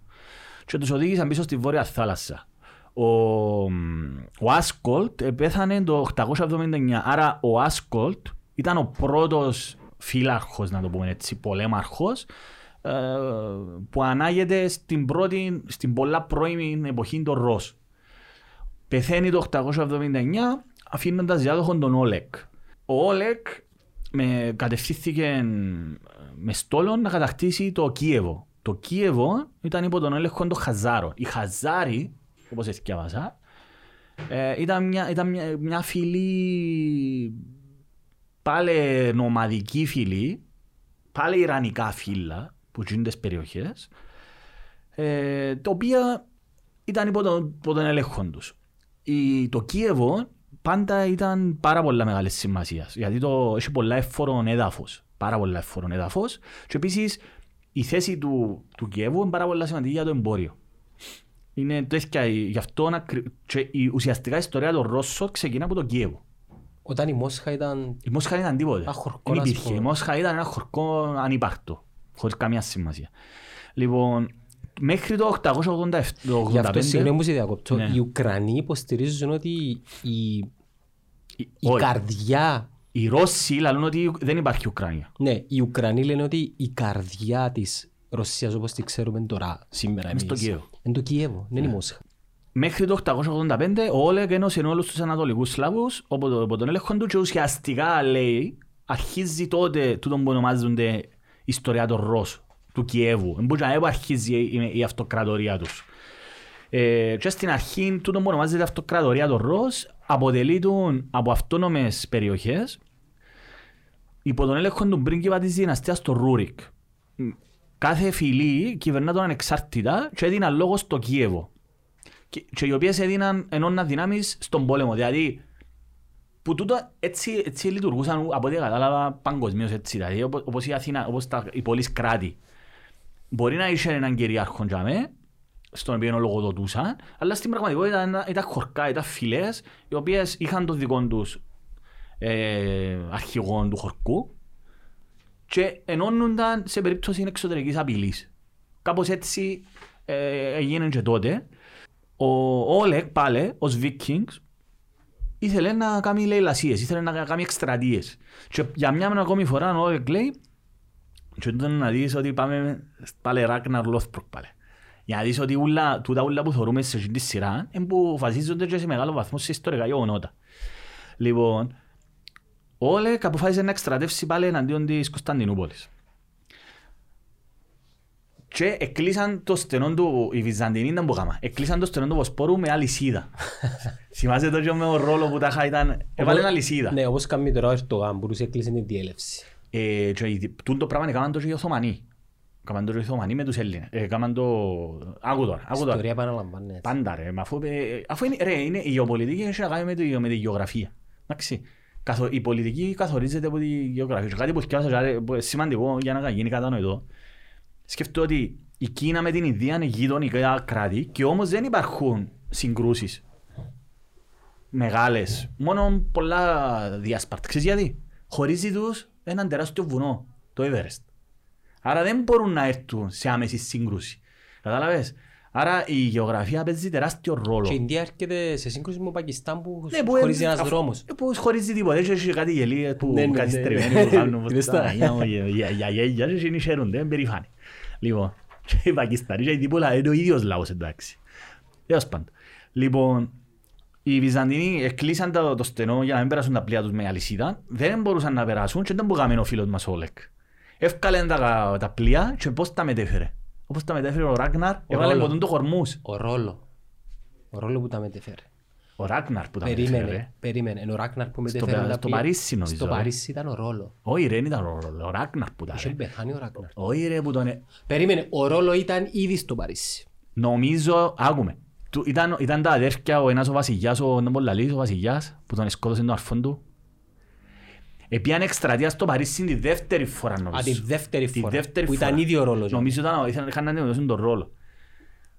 και τους οδήγησαν πίσω στη Βόρεια Θάλασσα. Ο Άσκολντ πέθανε το 879, άρα ο Άσκολντ ήταν ο πρώτος φύλαρχος, να το πούμε έτσι, πολέμαρχος, που ανάγεται στην πολλά πρώιμη εποχή των Ρώσ. Πεθαίνει το 879 αφήνοντας διάδοχον τον Όλεκ. Ο Όλεκ κατευθύνθηκε με στόλον να κατακτήσει το Κίεβο. Το Κίεβο ήταν υπό τον έλεγχο των Χαζάρων. Οι Χαζάροι, όπως έσκευασα, ήταν μια φυλή, πάλι νομαδική φυλή, πάλι ιρανικά φύλλα που γίνονται στις περιοχές, τα οποία ήταν υπό τον έλεγχο τους. Το Κίεβο πάντα ήταν πάρα πολλά μεγάλη σημασία, γιατί έχει πολλά εύφορον έδαφος, πάρα πολλά εύφορον έδαφος, και επίσης η θέση του Κιέβου είναι πάρα πολλά σημαντική για το εμπόριο. Είναι τέτοια, γι' αυτό η ουσιαστικά ιστορία των Ρώσων ξεκινά από το Κίεβο. Όταν η Μόσχα ήταν... Η Μόσχα δεν ήταν τίποτε. Δεν υπήρχε. Η Μόσχα ήταν ένα χωρικό ανύπαρκτο, χωρίς καμία σημασία. Λοιπόν, μέχρι το 885... Γι' αυτό συγγνώμη που σε διακόπτω. Ναι. Οι Ουκρανοί υποστηρίζουν ότι η καρδιά... Οι Ρώσοι λένε ότι δεν υπάρχει Ουκρανία. Ναι, οι Ουκρανοί λένε ότι η καρδιά της Ρωσίας, όπως τη ξέρουμε τώρα, σήμερα εμείς, είναι το Κιέβο, δεν είναι η Μόσχα. Μέχρι το 885 ο Όλεκ ένωσε όλους τους ανατολικούς Σλάβους από τον έλεγχο του και ουσιαστικά, λέει, αρχίζει τότε τούτο που ονομάζονται η ιστορία των Ρώσων, του Κιέβου. Εν που αρχίζει η αυτοκρατορία τους. Και στην αρχή τούτο που ονομάζεται η αυτοκρατορία των Ρώσ αποτελείται από αυτόνομες περιοχές υπό τον έλεγχο του πρίγκιπα της δυναστείας του Ρούρικ. Κάθε φυλή κυβερνά τον ανεξάρτητα και έδιναν λόγο στο Κίεβο. Και οι οποίες έδιναν ενώναν δυνάμεις στον πόλεμο. Δηλαδή, που τούτο έτσι λειτουργούσαν, από ό,τι κατάλαβα, παγκοσμίως έτσι. Δηλαδή, όπως η Αθήνα, όπως οι πόλεις κράτη. Μπορεί να είχε έναν κυρίαρχο τζαμέ, στον οποίο λογοδοτούσαν, αλλά στην πραγματικότητα ήταν χωρκά, ήταν φυλές, οι οποίες είχαν το δικό τους αρχηγών του χορκού και ενώνονταν σε περίπτωση εξωτερικής απειλής. Κάπως έτσι έγινε και τότε. Ο Όλεκ πάλι, ως Βίκινγκς, ήθελε να κάνει λαϊλασίες, ήθελε να κάνει εκστρατείες. Και για μια ακόμη φορά ο Όλεκ λέει, και τότε να δεις ότι πάμε πάλι Ράγναρ Λόθπροκ πάλι. Για να δεις ότι τούτα ούλα που θωρούμε σε αυτή τη σειρά που βασίζονται και σε μεγάλο βαθμό σε ιστορικά γεγονότα. Λοιπόν, ο Όλεκ αποφάσισε να εκστρατεύσει πάλι εναντίον της Κωνσταντινούπολης. Και εκλείσαν το στενό του, οι Βυζαντινοί ήταν πόγαμα, εκλείσαν το στενό του Βοσπόρου με αλυσίδα. Σημάζεται τότε με τον ρόλο που τα είχα ήταν, έβαλαν αλυσίδα. Ναι, όπως κάνει τώρα ο Ερτογάν, μπορούσε εκλείσαν την διέλευση. Και το πράγμα έκαναν το και οι Οθωμανοί. Έκαναν το και οι Οθωμανοί με τους Έλληνες. Έκαναν το... Άκου τώρα, άκου τώρα. Ιστορία επαναλαμβάνεται. Πάντα ρε, αφού είναι, ρε, είναι η γεωπολιτική έχει να κάνει με τη γεωγραφία. Εντάξει. Η πολιτική καθορίζεται από τη γεωγραφία. Κάτι που θυκιάζω σημαντικό για να γίνει κατανοητό. Σκεφτώ ότι η Κίνα με την Ινδία είναι γειτονικά κράτη και όμως δεν υπάρχουν συγκρούσεις μεγάλες. Μόνο πολλά διάσπαρτα. Ξέρεις γιατί. Χωρίζει τους έναν τεράστιο βουνό, το Everest. Άρα δεν μπορούν να έρθουν σε άμεση σύγκρουση. Κατάλαβες. Άρα η γεωγραφία παίζει τεράστιο ρόλο. Και η Ινδία έρχεται σε σύγκρουση με το Πακιστάν που χωρίζει ένας δρόμος. Που χωρίζει τίποτα. Έχει κάτι γελίες που κατηστρεβαίνει που κάνουν. Για γέλια είναι χαίρονται, είναι περήφανοι. Λοιπόν, και οι Πακιστανοί και οι τίποτα είναι ο ίδιος λαός, εντάξει. Έως πάντα. Λοιπόν, οι Βυζαντινοί εκλείσαν το στενό για να μην περάσουν τα πλοία τους με αλυσίδα. Δεν μπορούσαν να περάσουν και ήταν που γάμενε ο φίλος μας ο Όλεκ. Εύκαλαν τα πλοία και πώς τα μετέφερε. Όπως τα μετέφερε ο Ράγναρ, έβαλε ποτούν το χορμούς. Ο ρόλο που τα μετέφερε. Ο Ράγναρ που τα μετέφερε. Περίμενε, ο Ράγναρ που μετέφερε τα πλοία. Στο Παρίσι νομίζω. Στο Παρίσι ήταν ο ρόλο. Όχι ρε, ήταν ο ρόλο, ο Ράγναρ που τα έφερε. Είχε πεθάνει ο Ράγναρ. Όχι ρε που τον... Περίμενε, ο ρόλο ήταν ήδη στο Παρίσι. Νομίζω, άκουμε, ήταν τα αδέρφια ο ένας ο βασιλιάς, ο Ναμπολαλής ο βασιλιάς που τον σκότωσε τον αρφόν του. Επίαν εκστρατεία στο Παρίσι τη δεύτερη φορά νομίζω. Τη δεύτερη φορά που ήταν ίδιο ρόλο. Νομίζω είχαν να αντιμετωπίσουν τον ρόλο.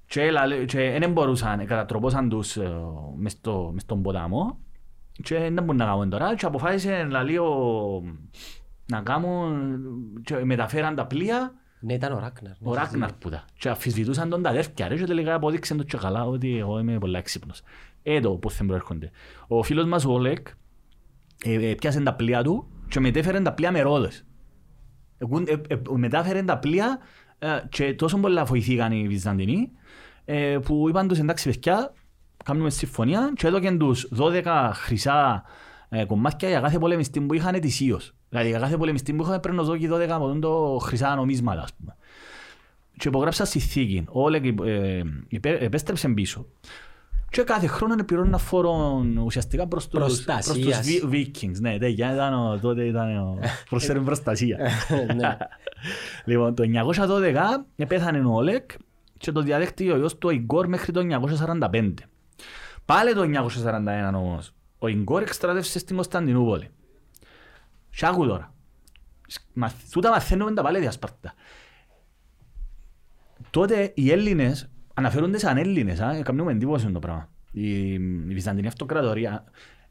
Και δεν μπορούσαν, κατατροπώσαν τους μες στον ποταμό και δεν μπορούν να κάνουν τώρα και αποφάσισαν να κάνουν και μεταφέραν τα πλοία. Ναι, ήταν ο Ράκναρ. Ο Ράκναρ που ήταν. Και αφισβητούσαν τον τα αδέρφια και τελικά αποδείξαν το και καλά ότι εγώ είμαι πολύ έξυπνος. Εδώ πώς θα προέρχονται. Ο φίλος μας ο Όλεκ πιάσαν τα πλοία του και μετέφεραν τα πλοία με ρόδες. Μετάφεραν τα πλοία και τόσο πολλά βοηθήκαν οι Βυζαντινοί που είπαν τους εντάξει παιδιά, κάνουμε συμφωνία και έδωκαν τους 12 χρυσά κομμάτια για κάθε πολεμιστή που είχαν ετησίως. Δηλαδή για κάθε πολεμιστή που είχαν πρέπει να δώσει 12 από χρυσά νομίσματα ας πούμε. Και υπογράψαν συνθήκη. Όλεκ επέστρεψε πίσω. Και κάθε χρόνο επιρρώνουν αφόρων ουσιαστικά προς τους Βίκινγκς. Ναι, τότε ήταν προσφέρουν προστασία. Λοιπόν, το 912 πέθανε ο Όλεκ και το διαδέχτηκε ο γιος του Ιγόρ μέχρι το 945. Πάλι το 941 όμως, ο Ιγόρ εξτρατεύσε στην Κωνσταντινούπολη. Και άκου τώρα, τούτα μαθαίνουμε τα πάλι διασπαρτά. Τότε οι Έλληνες αναφέρονται σαν Έλληνες, καμπνούμε εντύπωση με το πράγμα. Η Βυζαντινή Αυτοκρατορία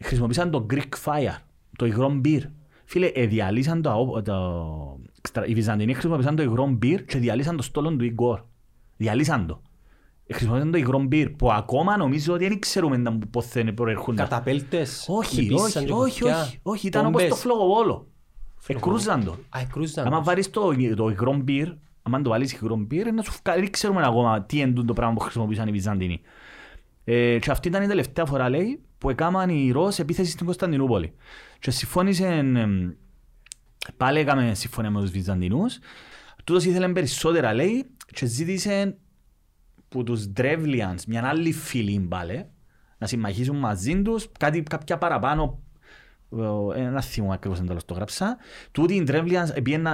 χρησιμοποίησαν το Greek Fire, το υγρό μπύρ. Φίλε, διαλύσαν οι Βυζαντινοί χρησιμοποίησαν το υγρό μπύρ και διαλύσαν το στόλο του Ιγόρ. Διαλύσαν το. Χρησιμοποίησαν το υγρό μπύρ που ακόμα νομίζω ότι δεν ξέρουμε πώς θα προερχούν. Καταπέλτες. Όχι, ήταν όπως το φλογοβόλο. Εκρούζαν το. Άμα βάρεις το υγρό μπύρ, αν το βάλεις υγρό μπύρ, δεν ξέρουμε ακόμα τι είναι το πράγμα που χρησιμοποιήσαν οι Βυζαντινοί. Και αυτή ήταν η τελευταία φορά, λέει, που έκαναν οι Ρώσοι επίθεση στην Κωνσταντινούπολη. Και συμφώνησαν, πάλι έκαμε συμφωνία με τους Βυζαντινούς. Τούτος ήθελαν περισσότερα, λέει, και ζήτησαν που τους Δρεύλιανς, μια άλλη φίλη πάλι, να συμμαχίσουν μαζί τους, κάποια παραπάνω ένα θυμό ακριβώς εντάλλως το γράψα. Τούτοι οι Δρεύλιανς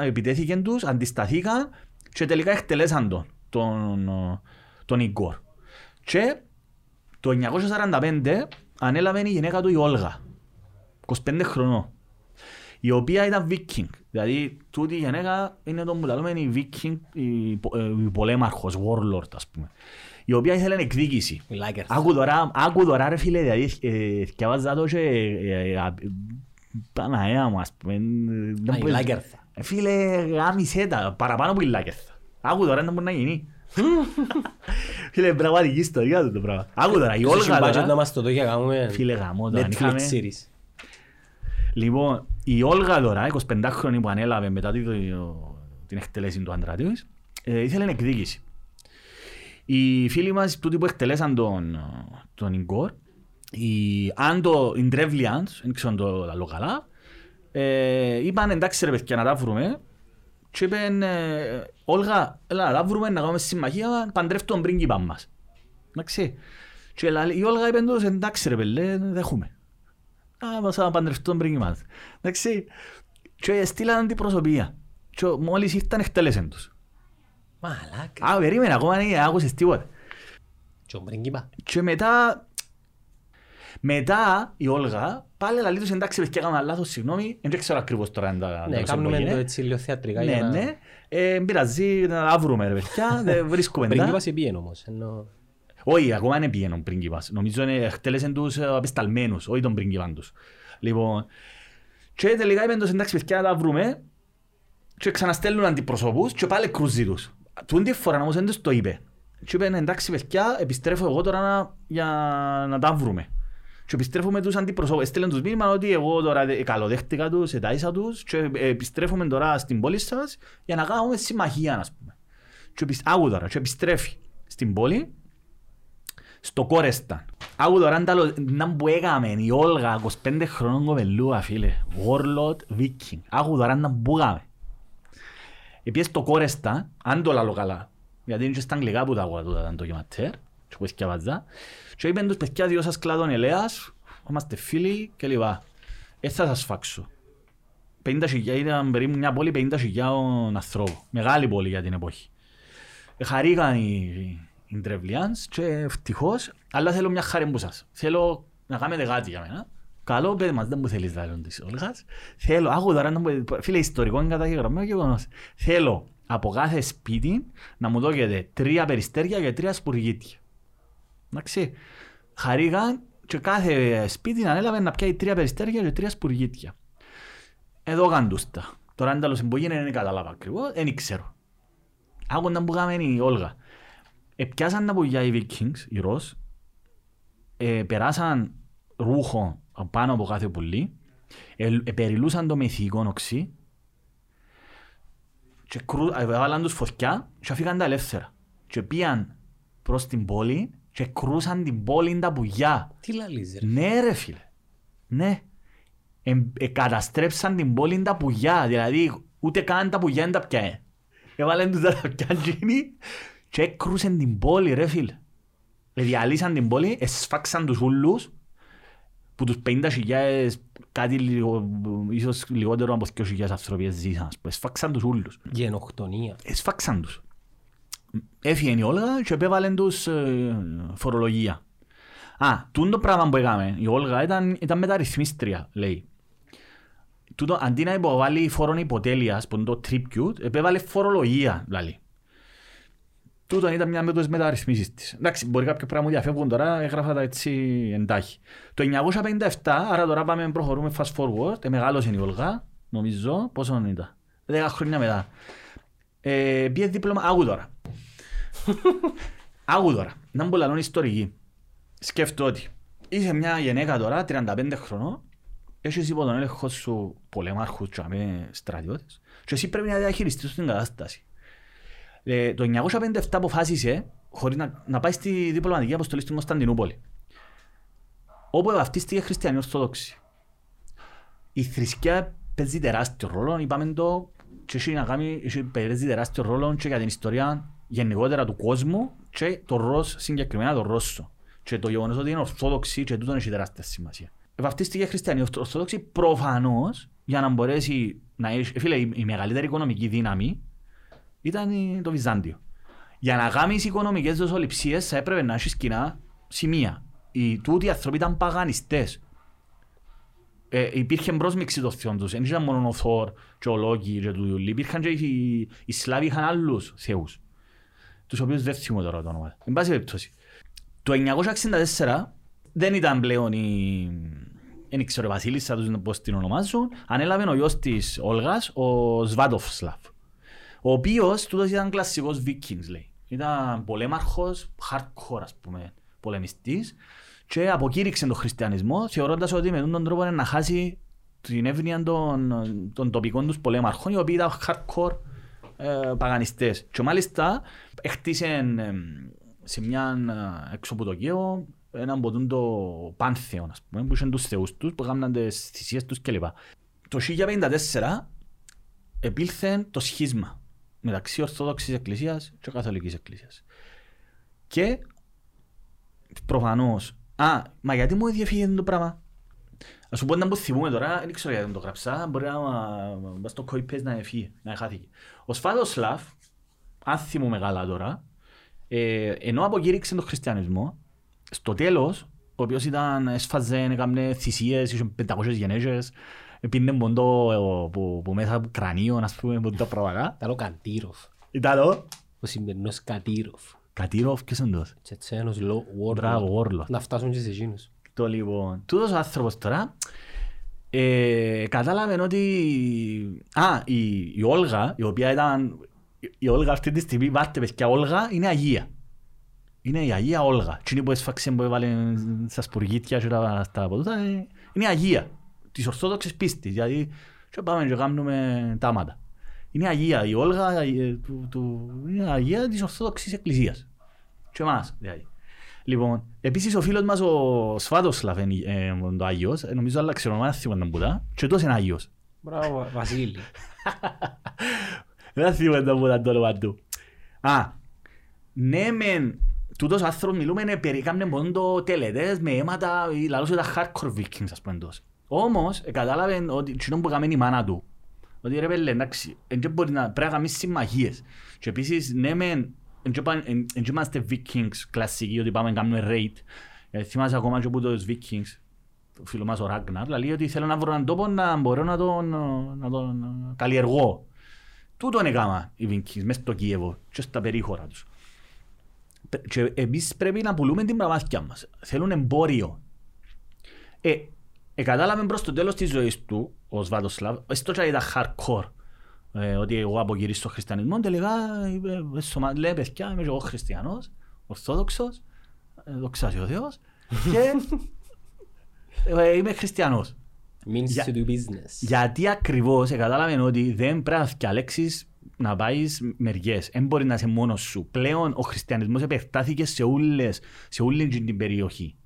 επιτέθηκαν τους, αντισταθήκαν και τελικά εκτελέσαν τον Ιγόρ. Και το 945 ανέλαβε η γυναίκα του η Όλγα, 25 χρονών, η οποία ήταν Βίκινγκ. Δηλαδή τούτη η γυναίκα είναι τον που τα λέμε η Βίκινγκ, η πολέμαρχος, warlord ας πούμε, η οποία ήθελε εκδίκηση. Άκου τώρα ρε φίλε, δηλαδή θυκιαβάζα το και Παναέα μου, ας πούμε. Η Λάκερθα. Φίλε, γάμισε τα, παραπάνω από η Λάκερθα. Άκου τώρα, δεν μπορεί να γίνει. Φίλε, πραγματική ιστορία του το πράγμα. Άκου τώρα, η Όλγα τώρα. Φίλε, γαμό τώρα. Λοιπόν, η Όλγα τώρα, 25χρονη που ανέλαβε μετά την εκτελέση του άντρα της, ήθελε εκδίκηση. Οι φίλοι μας, τούτοι που εκτελέσαν τον Ιγόρ, αν το Ντρεύλιανς, δεν ξέρω το λαλό καλά, είπαν εντάξει ρε παιδιά να τα βρούμε και είπαν Όλγα, έλα να τα βρούμε, να κάνουμε συμμαχία, παντρεύτε τον πρίγκιπα μας. Εντάξει. Και η Όλγα είπαν τους εντάξει ρε παιδιά, δεν έχουμε. Α, παντρευτούν τον πρίγκιπα μας. Εντάξει. Και στείλαν αντιπροσωπεία. Και μόλις ήρθαν εκτελέσαν τους. Μαλάκα. Α, περίμενα, ακόμα δεν άκουσες τίποτα. Και τον πρίγκιπα. Και μετά η Όλγα πάλι λαλεί τους εντάξει παιδιά έκανα λάθος, συγγνώμη, δεν ξέρω ακριβώς τώρα αν τα ναι, κάνουμε το έτσι λίγο θεατρικά ναι, για να... Ναι, πειραζεί να τα βρούμε ρε παιδιά, δεν βρίσκουμε εντά. Πρίγκιπας επίγαινε όμως, ενώ... Όχι, ακόμα δεν επίγαινε ο πρίγκιπας, νομίζω εκτέλεσαν τους απεσταλμένους, όχι τον πρίγκιπαν τους. Λοιπόν, και τελικά είπαν τους εντάξει παιδιά να τα βρούμε και ξαναστέλνουν αντιπροσωπούς και πάλι κρούζει τους. Τούτη φορά όμως δεν τους το είπε. Και είπαν εντάξει παιδιά επιστρέφω εγώ τώρα για να τα βρούμε. Και επιστρέφουμε τους αντιπροσώπους. Στέλνουν τους μήνυμα ότι εγώ τώρα καλοδέχτηκα τους, ετάισα τους και επιστρέφουμε τώρα στην πόλη σας για να κάνουμε συμμαχία, ας πούμε. Άκου τώρα, και επιστρέφει στην πόλη, στο Κόρεσταν. Άκου τώρα, να που έκαμε η Όλγα, 25 χρόνων κοπελούα, φίλε. Warlord Viking. Άκου τώρα, να που έκαμε. Επίσης στο Κόρεσταν, αν το λαλώ καλά, γιατί είναι στα αγγλικά που τα ακούω τώρα, ήταν το γεματέρ. Και είπαν τους παιδιά δυο σας κλάδων ελέας, είμαστε φίλοι και λοιπά. Θα σας φάξω. 50 χιλιά, ήταν περίπου μια πόλη 50 χιλιάων ανθρώπων. Μεγάλη πόλη για την εποχή. Χαρήκαν οι Ντρεύλιανς και ευτυχώς, αλλά θέλω μια χάρη που σας. Θέλω να κάνετε κάτι για μένα. Καλό παιδί μας, δεν μου θέλεις δάλλον της Όλγας. Θέλω, άκου τώρα, φίλε ιστορικό είναι καταγεγραμμένο γεγονός. Θέλω από κάθε σπίτι να μου δώκετε 3 περιστέρια και 3 σπουργίτια. Εντάξει, χαρήγαν και κάθε σπίτι ανέλαβε να πιάει 3 περιστέρια και 3 σπουργίτια. Εδώ καντούστα. Τώρα αν τέλος εμπογή δεν καταλάβα ακριβώς, δεν ξέρω. Άκονταν που κάμεν η Όλγα. Επιάσαν τα πουλιά οι Βίκινγκς, οι Ρώσ, περάσαν ρούχο πάνω από κάθε πουλί, περιλούσαν το μυθικό οξύ και έβαλαν τους φωτιά και αφήκαν τα ελεύθερα. Και πήγαν προς την πόλη και κρούσαν την πόλη τα πουλιά. Τι λαλείς ρε. Ναι ρε φίλε. Ναι. Καταστρέψαν την πόλη τα πουλιά. Δηλαδή ούτε καν τα πουλιά δεν τα πιάνε. Έβαλαν τους τα πουλιά γίνει και κρούσαν την πόλη ρε φίλε. Διαλύσαν την πόλη, εσφάξαν τους ούλους που τους 50.000 κάτι ίσως λιγότερο από 2.000 ανθρώπιες ζήσαν. Εσφάξαν τους ούλους. Γενοκτονία. Εσφάξαν τους. Έφυγαν οι Όλγα και επέβαλαν τους φορολογία. Α, τούτο πράγμα που έκαμε, η Όλγα ήταν μεταρρυθμίστρια, λέει. Τούτο, αντί να υποβάλει φόρον υποτέλειας, που είναι το tribute, επέβαλε φορολογία, δηλαδή. Τούτο ήταν μια με τις μεταρρυθμίσεις της. Εντάξει, μπορεί κάποιο πράγμα που διαφεύγουν τώρα, έγραφα τα έτσι εντάχει. Το 957, άρα τώρα πάμε, προχωρούμε fast forward, μεγάλωσε η Όλγα, νομίζω, πόσο ήταν, 10 χρόνια μετά. Πήγε δίπλωμα, άκου τώρα. Άκου τώρα, να μπω λαλών ιστορική. Σκέφτω ότι είσαι μια γενέκα τώρα, 35 χρονών, έχεις υπό τον έλεγχο σου πολεμάρχους και στρατιώτες και εσύ πρέπει να διαχειριστείς την κατάσταση. Το 1957 αποφάσισε χωρίς να πάει στη διπλωματική αποστολή στην Κωνσταντινούπολη, όπου βαφτίστηκε χριστιανή ορθόδοξη. Η θρησκεία παίζει τεράστιο ρόλο, είπαμε το, παίζει τεράστιο ρόλο και για την ιστορία γενικότερα του κόσμου και το Ρώσ, συγκεκριμένα το Ρώσο. Και το γεγονός ότι είναι ορθόδοξη και τούτον έχει τεράστια σημασία. Βαφτίστηκε χριστιανή ορθόδοξη προφανώς για να μπορέσει να έχει. Φίλε, η μεγαλύτερη οικονομική δύναμη ήταν το Βυζάντιο. Για να κάνεις οικονομικές δοσοληψίες θα έπρεπε να έχεις κοινά σημεία. Οι τούτοι άνθρωποι ήταν παγανιστές. Υπήρχε μπροσμίξη των θεών τους, δεν ήταν μόνο ο Θόρ και ο Λόκι και του Ιουλί, υπήρχαν και οι Σλάβοι είχαν άλλους θεούς, τους οποίους δεν θυμώ τώρα το όνομα. Εν πάση περιπτώσει, το 1964 δεν ήταν πλέον δεν ξέρω βασίλισσα τους πώς την ονομάζουν, ανέλαβε ο γιος της Όλγας, ο Σβιατοσλάβ, ο οποίος τούτος ήταν κλασσικός Βίκινγκς, λέει. Ήταν πολέμαρχος, hardcore ας πούμε, πολεμιστής, και αποκήρυξε τον χριστιανισμό θεωρώντας ότι με τον τρόπο είναι να χάσει την εύνοια των τοπικών τους πολέμαρχων, οι οποίοι ήταν hardcore παγανιστές. Και μάλιστα χτίσε σε μια έξω από το Κίεβο έναν ποτούν το πάνθεον, ας πούμε, που είχαν τους θεούς τους, που έκαναν τις θυσίες τους κλπ. Το 1054 επήλθε το σχίσμα μεταξύ Ορθόδοξης Εκκλησίας και Καθολικής Εκκλησίας. Και προφανώς, μα γιατί μου διέφυγε το πράγμα. Ας σου πω να μου θυμούμε τώρα, δεν ξέρω γιατί το γράψα, μπορεί να μπας στο κοϊπές να έφυγε, να χάθηκε. Ο Σβιατοσλάβ, αν θυμούμε καλά τώρα, ενώ αποκήρυξε τον χριστιανισμό, στο τέλος, ο οποίος ήταν έσφαζε, έκαμε θυσίες, είχε 500 γενέζες, πίνε μποντό που μέσα από κρανίο, ας πούμε, μποντά πράγματα. Ήταν ο Καντίροφ. Ήταν ο σημερινός Καντίροφ. Καντίροφ, ποιος είναι τος. Τσετσένος, warlord. Να φτάσουν και σε εκείνους. Το λοιπόν, τούτος ο άνθρωπος τώρα, κατάλαβε ότι η Όλγα, η οποία ήταν, η Όλγα αυτή τη στιγμή, βάρτε παιδιά, Όλγα είναι Αγία. Είναι η Αγία Όλγα. Τι είναι που έσφαξε, που έβαλε στα σπουργίτια και τα ποτούτα. Είναι η Αγία της Ορθόδοξης πίστης. Δηλαδή, και πάμε και κάνουμε τάματα. Είναι η Αγία, η Όλγα, είναι η Αγία της Ορθόδοξης Εκκλησίας. Και εμάς, δηλαδή. Λοιπόν, επίσης ο φίλος μας ο Σβιατοσλάβ είναι ο Άγιος. Νομίζω άλλαξε ονομά, θυμόταν πουτά. Και τόσο είναι Άγιος. Μπράβο, Βασίλη. Δεν θυμόταν πουτά το όνομα του. Ναι μεν. Τούτος άνθρωπος μιλούμε περί κάμνε πόντο τελετές με αίματα ή λαλούσε τα hardcore Vikings, ας πούμε τόσο. Όμως κατάλαβε ότι τσινόν που έκαμε η μάνα του. Ότι ρε πέλε, εντάξει, πρέπει να κάνουμε συμμαχίες. Και επίσης, ναι μεν, εν είμαστε Vikings κλασσικοί, ότι πάμε να κάνουμε raid. Γιατί θυμάσαι ακόμα και από τους Vikings, ο φίλος μας ο Ράγναρ, λέει ότι θέλω να βρω έναν τόπο να μπορώ να τον καλλιεργώ. Τούτον έκαμα οι Vikings μέσα στο Κίεβο και στα περίχωρα τους. Και εμείς πρέπει να πουλούμε την πραγματικιά μας. Θέλουν εμπόριο. Κατάλαβε προς το τέλος της ζωής του ο Σβιατοσλάβ, έστω και ήταν hardcore, ότι εγώ αποκηρύσω τον χριστιανισμό, τελικά λέει παιδιά, είμαι και εγώ χριστιανός, ορθόδοξος, δοξάζει ο Θεός και είμαι χριστιανός. Means to do business. Γιατί ακριβώς κατάλαβε ότι δεν πρέπει να διαλέξεις να πάεις μεριές, δεν μπορεί να είσαι μόνος σου. Πλέον ο χριστιανισμός επεκτάθηκε σε όλη την περιοχή.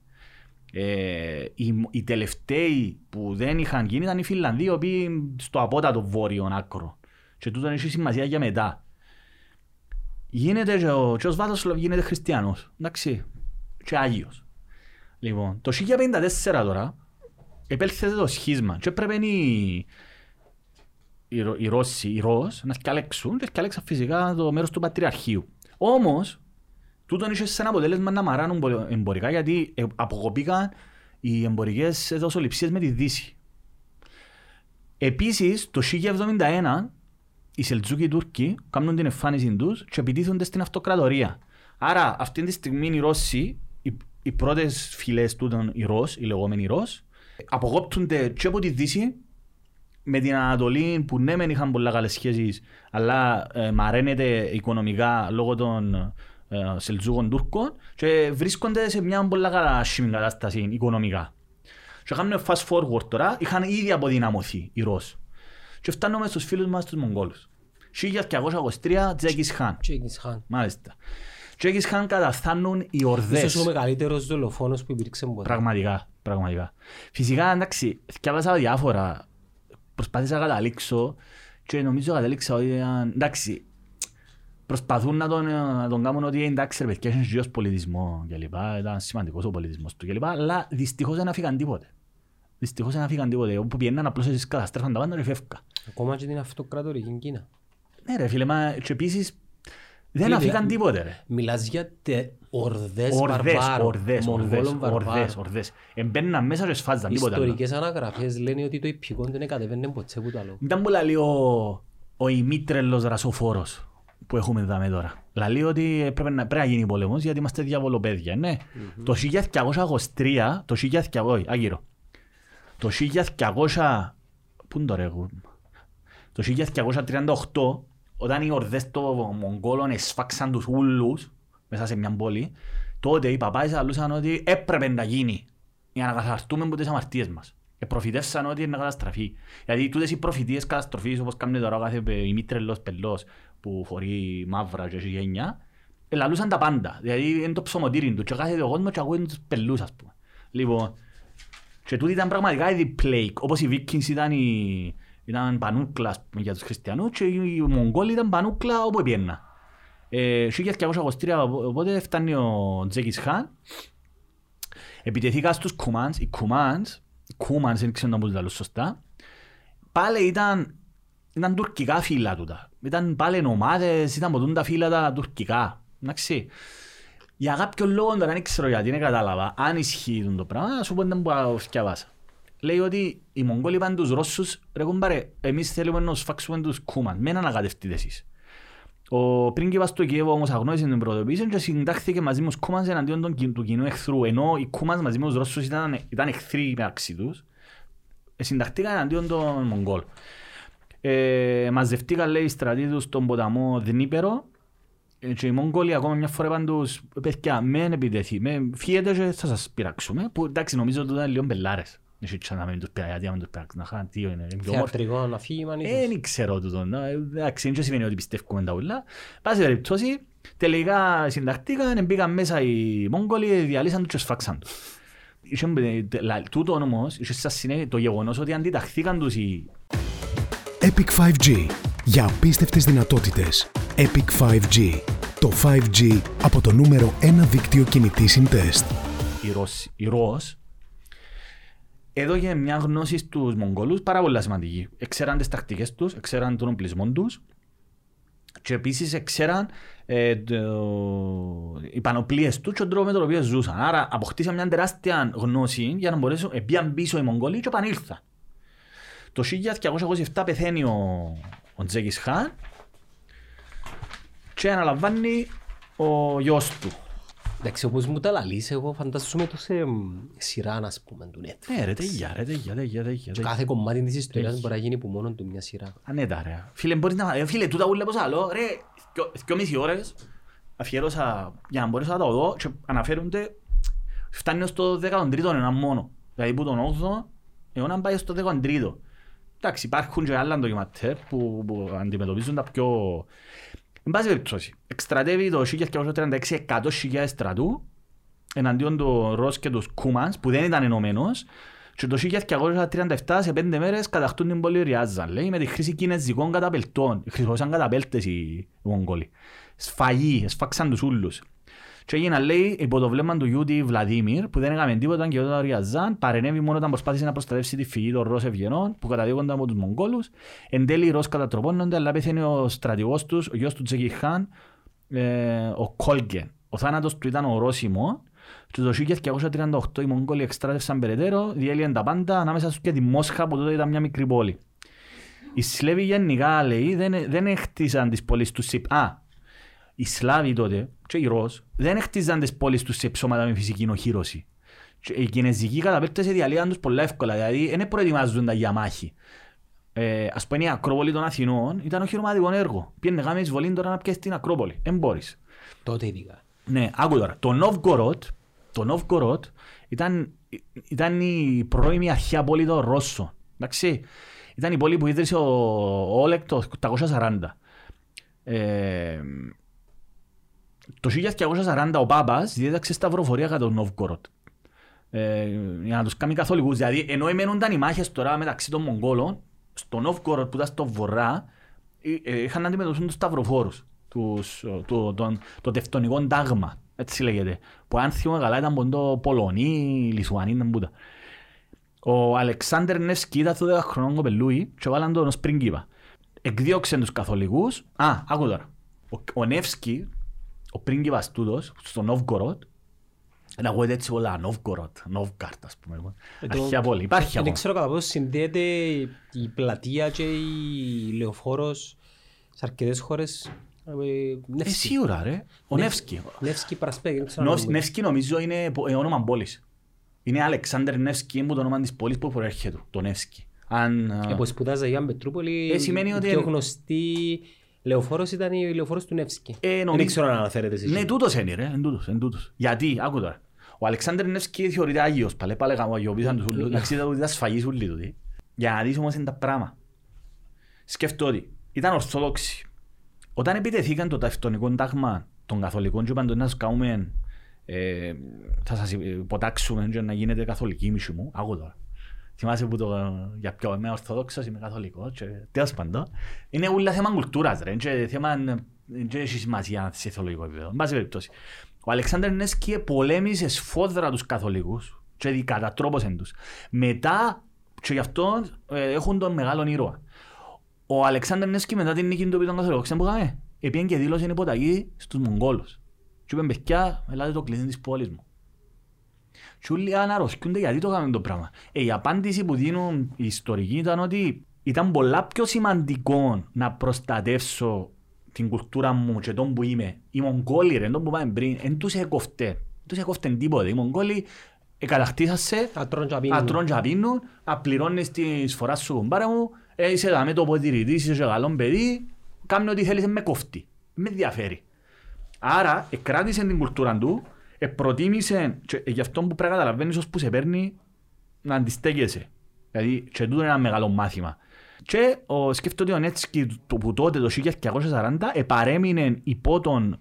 Οι τελευταίοι που δεν είχαν γίνει ήταν οι Φινλανδοί, οι οποίοι στο απότατο βόρειο άκρο. Και τούτον έχει σημασία για μετά. Γίνεται και ο Σβιατοσλάβ γίνεται χριστιανός, εντάξει, και Άγιος. Λοιπόν, το 1054 τώρα επέλθεται το σχίσμα και έπρεπε οι Ρώσοι να σκιαλέξουν και σκιαλέξαν φυσικά το μέρος του Πατριαρχείου. Όμως, τούτον είχε σαν αποτέλεσμα να μαράνουν εμπορικά, γιατί αποκοπήκαν οι εμπορικές δοσοληψίες με τη Δύση. Επίσης, το 1071 οι Σελτζούκοι Τούρκοι κάνουν την εμφάνιση τους και επιτίθονται στην αυτοκρατορία. Άρα, αυτή τη στιγμή οι Ρώσοι, οι πρώτες φυλές τούτων οι λεγόμενοι Ρώσοι, αποκόπτονται και από τη Δύση με την Ανατολή που ναι μεν είχαν πολλά καλές σχέσεις, αλλά μαραίνεται οικονομικά λόγω των Σελτζούγων Τούρκων και βρίσκονται σε μια πολλά καλάσιμη κατάσταση οικονομικά. Και κάνουμε fast forward τώρα, είχαν ήδη αποδυναμωθεί οι Ρώσοι. Και φτάνουμε στους φίλους μας τους Μογγόλους. 1223 Τζέγκις Χάν. Μάλιστα. Τζέγκις Χάν καταφθάνουν οι Ορδές. Ίσως ο μεγαλύτερος δολοφόνος που υπήρξε ποτέ. Πραγματικά. Φυσικά, εντάξει, διάβασα διάφορα. Προσπάθησα να καταλήξω και νομίζω κατέληξα ότι εντάξει, προσπαθούν να τον κάνουν ότι εντάξει ρε παιδιά, είχε γιος πολιτισμό και λοιπά, ήταν σημαντικός ο πολιτισμός του και λοιπά, αλλά δυστυχώς δεν αφήκαν τίποτε. Όπου πιέναν απλώς εσείς καταστρέφαν τα πάντα και φεύγαν. Ακόμα και την αυτοκρατορική Κίνα. Ναι ρε φίλε, μα και επίσης δεν αφήκαν τίποτε ρε. Μιλάς για ορδές βαρβάρων, Μογγόλων βαρβάρων. Εμπαίναν μέσα και σφάζαν τίποτα. Ιστορικές αναγραφές λένε ότι το Epic δεν κατεβαίνουν ποτέ που τα λόγω. Ήταν που λέει ο ημίτρελος ρασοφόρος που έχουμε δάμε τώρα. Λέει ότι πρέπει να γίνει πολεμός γιατί είμαστε διαβολοπαίδια. Το 1223, Το 1200, πού είναι το ρεγού, το 1238, όταν οι ορδές των Μογγόλων εσφάξαν τους ούλους μέσα σε μια πόλη, τότε οι παπάδες αλλούσαν ότι έπρεπε να γίνει για να καθαρτούμε από τις αμαρτίες μας. Προφητεύσαν ότι είναι να καταστραφεί. Γιατί τούτες οι προφητείες καταστροφής, όπως κάνει τώρα ο κάθε ημίτρελος πελός που φορεί μαύρα και έχει γένεια, ελαλούσαν τα πάντα. Δηλαδή είναι το ψωμοτήρι του και κάθεται ο κόσμος και ακούει τους πελούς, ας πούμε. Λοιπόν, και τούτοι ήταν πραγματικά ήδη πλέικ, όπως οι Βίκινς ήταν πανούκλα για τους χριστιανούς και οι Μογγόλοι ήταν πανούκλα όπου πιέναν. Σίγιας και αγώσα κοστήρια, οπότε φτάνει ο Τζέκης Χάν. Επιτεθήκα στους Κουμάνς, οι Κουμάνς δεν ξέρω να μου λαλούς σωστά. Πάλι ήταν τουρκικά φύλλα τούτα. Ήταν πάλι νομάδες, ήταν ποτούν τα φύλλα τα τουρκικά. Εντάξει. Για κάποιον λόγο τώρα δεν ξέρω γιατί, δεν κατάλαβα. Αν ισχύει το πράγμα, σου πω δεν μπορώ να σκιαβάσα. Λέει ότι οι Μογγόλοι είπαν τους Ρώσους, ρε κουμπάρε, εμείς θέλουμε να σφάξουμε τους Κουμάνς, μην ανακατευτείτε εσείς. Ο πρίγκιπας του Κιέβου όμως αγνώρισε την προειδοποίηση και συντάχθηκε μαζί με τους Κούμανς εναντίον του κοινού εχθρού. Ενώ οι Κούμανς μαζί με τους Ρώσους ήταν εχθροί μεταξύ τους, συντάχθηκαν εναντίον των Μογγόλ. Μαζευτήκαν, λέει, οι στρατοί τους στον ποταμό Δνίπερο και οι Μογγόλοι ακόμα μια φορά είπαν τους «Παιδιά, μην επιτεθεί, φύγετε και θα σας πειράξουμε». Που εντάξει, νομίζω ότι ήταν λίγο μπελάρες. Δεν ξέρω να μην τους πειράζει, αν τους πειράζει, να χάνει τι είναι. Θεατρικό, να φύγει μανίζος. Δεν ξέρω τούτο, εντάξει, δεν σημαίνει ότι πιστεύουμε τα ούλα. Πάση περιπτώσει, τελικά συνταχτήκαν, μπήκαν μέσα οι Μόγγολοι, διαλύσαν τους και σφάξαν τους. Τούτον όμως, είχε σαν συνέχεια το γεγονός ότι αντιταχθήκαν τους οι... Epic 5G. Για απίστευτες δυνατότητες. Epic 5G. Το 5G από το νούμερο 1 δίκτυο κινητής συντεστ. Οι Ρώσοι έδωκε μια γνώση στους Μογγόλους πάρα πολύ σημαντική. Εξέραν τις τακτικές τους, εξέραν τον οπλισμό τους και επίσης εξέραν οι πανοπλίες τους και τον τρόπο με τον οποίο ζούσαν. Άρα αποκτήσαν μια τεράστια γνώση για να μπορέσουν να πίσω οι Μογγόλοι και επανήλθαν. Το 1227 πεθαίνει ο Τζέκης Χάν και αναλαμβάνει ο γιος του. Εντάξει, όπως μου τα λαλείς, εγώ φαντάζομαι το σε σειρά, ας πούμε, του Netflix. Ναι, ρε, τέγια. Κάθε κομμάτι της ιστορίας μπορεί να γίνει που μόνον του μια σειρά. Ανέτα, ρε. Φίλε, μπορείς να... Φίλε, τούτα ούλα πως άλλο, ρε, 2,5 ώρες αφιέρωσα για να μπορέσω να το δω και αναφέρονται, φτάνει ως το 13ο αιώνα μόνο. Δηλαδή, που τον 8ο αιώνα πάει στο 13ο. Εντάξει, υπάρχουν και άλλα ντοκιματέρ που αντιμετωπίζουν τα πιο... Εν πάση περιπτώσει, εξτρατεύει το 1236 100.000 στρατού εναντίον των Ρώσ και τους Κούμανς που δεν ήταν ενωμένος και το 1237 σε 5 μέρες καταχτούν την πόλη Ριάζαν, λέει, με τη χρήση κινέζικων καταπελτών. Χρησιμοποίησαν καταπέλτες οι Μογγόλοι. Σφαγή, σφάξαν τους ούλους. Και έγιναν, λέει, υπό το βλέμμα του γιού τη Βλαδίμιρ που δεν έκαμε τίποτα και όταν ο Ριαζάν παρενέβη μόνο όταν προσπάθησε να προστατεύσει τη φυγή των Ρώσ ευγενών που καταδίκονταν από τους Μογγόλους. Εν τέλει οι Ρώσ κατατροπώνονται, αλλά πέθανε ο στρατηγός τους, ο γιος του Τζέκη Χάν, ο Κόλγκεν. Ο θάνατος του ήταν ορόσημο. Και το 1238 οι Μογγόλοι εξτράτευσαν περαιτέρω, διέλυαν τα πάντα ανάμεσα τους και τη Μόσχα που τότε ήταν μια μικρή πόλη. Οι Σλάβοι γενικά, λέει, δεν έχτισαν τις πόλεις του ΣΥΠ. Οι Σλάβοι τότε και οι Ρώσοι δεν έχτιζαν τις πόλεις τους σε ψώματα με φυσική οχύρωση. Οι Κινέζικοι καταπέλτες διαλύαν τους πολύ εύκολα, δηλαδή δεν προετοιμάζονταν για μάχη. Ας πούμε, η Ακρόπολη των Αθηνών ήταν οχυρωματικό έργο. Πήγαινε κάμε εισβολή τώρα να πιέσεις την Ακρόπολη. Εν μπορείς. Τότε ειδικά. Ναι, άκου τώρα. Το Νόβγκοροντ ήταν η πρώιμη αρχαία πόλη των Ρώσων. Εντάξει. Ήταν η πόλη που ίδρυσε ο Όλεκ το 840. Το 1240 ο Πάπας διέταξε σταυροφορία κατά τον Νόβγκοροντ για να τους κάνει καθολικούς. Δηλαδή ενώ εμένονταν οι μάχες τώρα μεταξύ των Μογγόλων, στο Νόβγκοροντ που ήταν στο βορρά είχαν να αντιμετωπίσουν τους σταυροφόρους, το τευτονικό τάγμα, έτσι λέγεται, που αν θυμούμε καλά ήταν ποντό Πολωνοί, Λισουανοί, ήταν πούτα. Ο Αλεξάνδρος Νέφσκι ήταν 12 χρονών κοπελούι και βάλαν τον ως πρίγκιπα. Εκδίωξε τους καθολικούς. Άκου τώρα. Ο Νέφσκι, ο πρίγκιπας τούτος, στο Νόβγκοροντ, να ακούγεται έτσι πολλά Νόβγκοροντ, Νόβγκαρτ, ας πούμε. Αρχαία πόλη, υπάρχει ακόμα. Δεν ξέρω κατά πόσο συνδέεται η πλατεία και η λεωφόρος σε αρκετές χώρες. Σίγουρα, ρε. Ο Νέφσκι. Νέφσκι νομίζω είναι όνομα πόλης. είναι Αλεξάνδρ Νέφσκι που το όνομα της πόλης που προέρχεται του, το Νέφσκι. Που σπουδάζει Αγία Πετρούπολη, πιο γνωστή λεωφόρος ήταν η λεωφόρος του Νέφσκι. Δεν ξέρω αν αναφέρετε εσείς. Ναι, τούτος είναι ρε, εντούτος. Γιατί, άκου τώρα, ο Αλεξάνδρ Νέφσκι θεωρείται Άγιος, παλέπα λέγαμε Αγιοποιήσαν τους, να ξέρετε ότι ήταν σφαγής ούλοι του. Για να δεις όμως είναι τα πράγμα. Σκέφτω ότι ήταν ορθόδοξοι. Όταν επιτεθήκαν το ταυτονικό τάγμα των καθολικών και είπαν το να σκάουμε, θα σας υποτάξουμε και να γίνετε καθολικοί μισού μου, άκου τώρα. Θυμάσαι που το, για ποιο είμαι ορθόδοξος, είμαι καθολικός και τέλος πάντων. Είναι όλα θέμα κουλτούρας ρε, και θέμα και έχει σημασία σε θεολογικό επίπεδο. Εν πάση περιπτώσει, ο Αλεξάνδρ Νέφσκι πολέμησε σφόδρα τους καθολικούς και κατατρόπωσε τους. Μετά και γι' αυτό έχουν τον μεγάλο ήρωα. Ο Αλεξάνδρ Νέφσκι μετά την νίκη του καθολικού επήγαινε και δήλωσε υποταγή στους Μογγόλους. Και είπαν παιδιά, ελάτε το κλειδί της πόλης μου. Και όλοι αναρωτιούνται γιατί το κάνουν το πράγμα. Η απάντηση που δίνουν οι ιστορικοί ήταν ότι ήταν πολλά πιο σημαντικό να προστατεύσω την κουλτούρα μου και τον που είμαι. Οι Μογγόλοι ρε, τον που πάμε πριν, δεν τους έκοφτε. Δεν τους έκοφτε τίποτε. Οι Μογγόλοι κατακτήσασαι, ατρών και απίνουν, απληρώνεις τη σφορά σου κουμπάρα μου, είσαι δάμε το ποτηρητή, είσαι καλό παιδί, κάνει ό,τι θέλεις με κοφτή. Με ενδιαφέρει. Άρα, εκράτησε την κουλτούρα του, προτίμησε, και γι' αυτό που πρέπει να καταλαβαίνεις ως που σε παίρνει, να αντιστέκεσαι. Δηλαδή, και τούτο είναι ένα μεγάλο μάθημα. Και σκέφτομαι ότι ο Νέφσκι που τότε, το 1940, παρέμεινε υπό των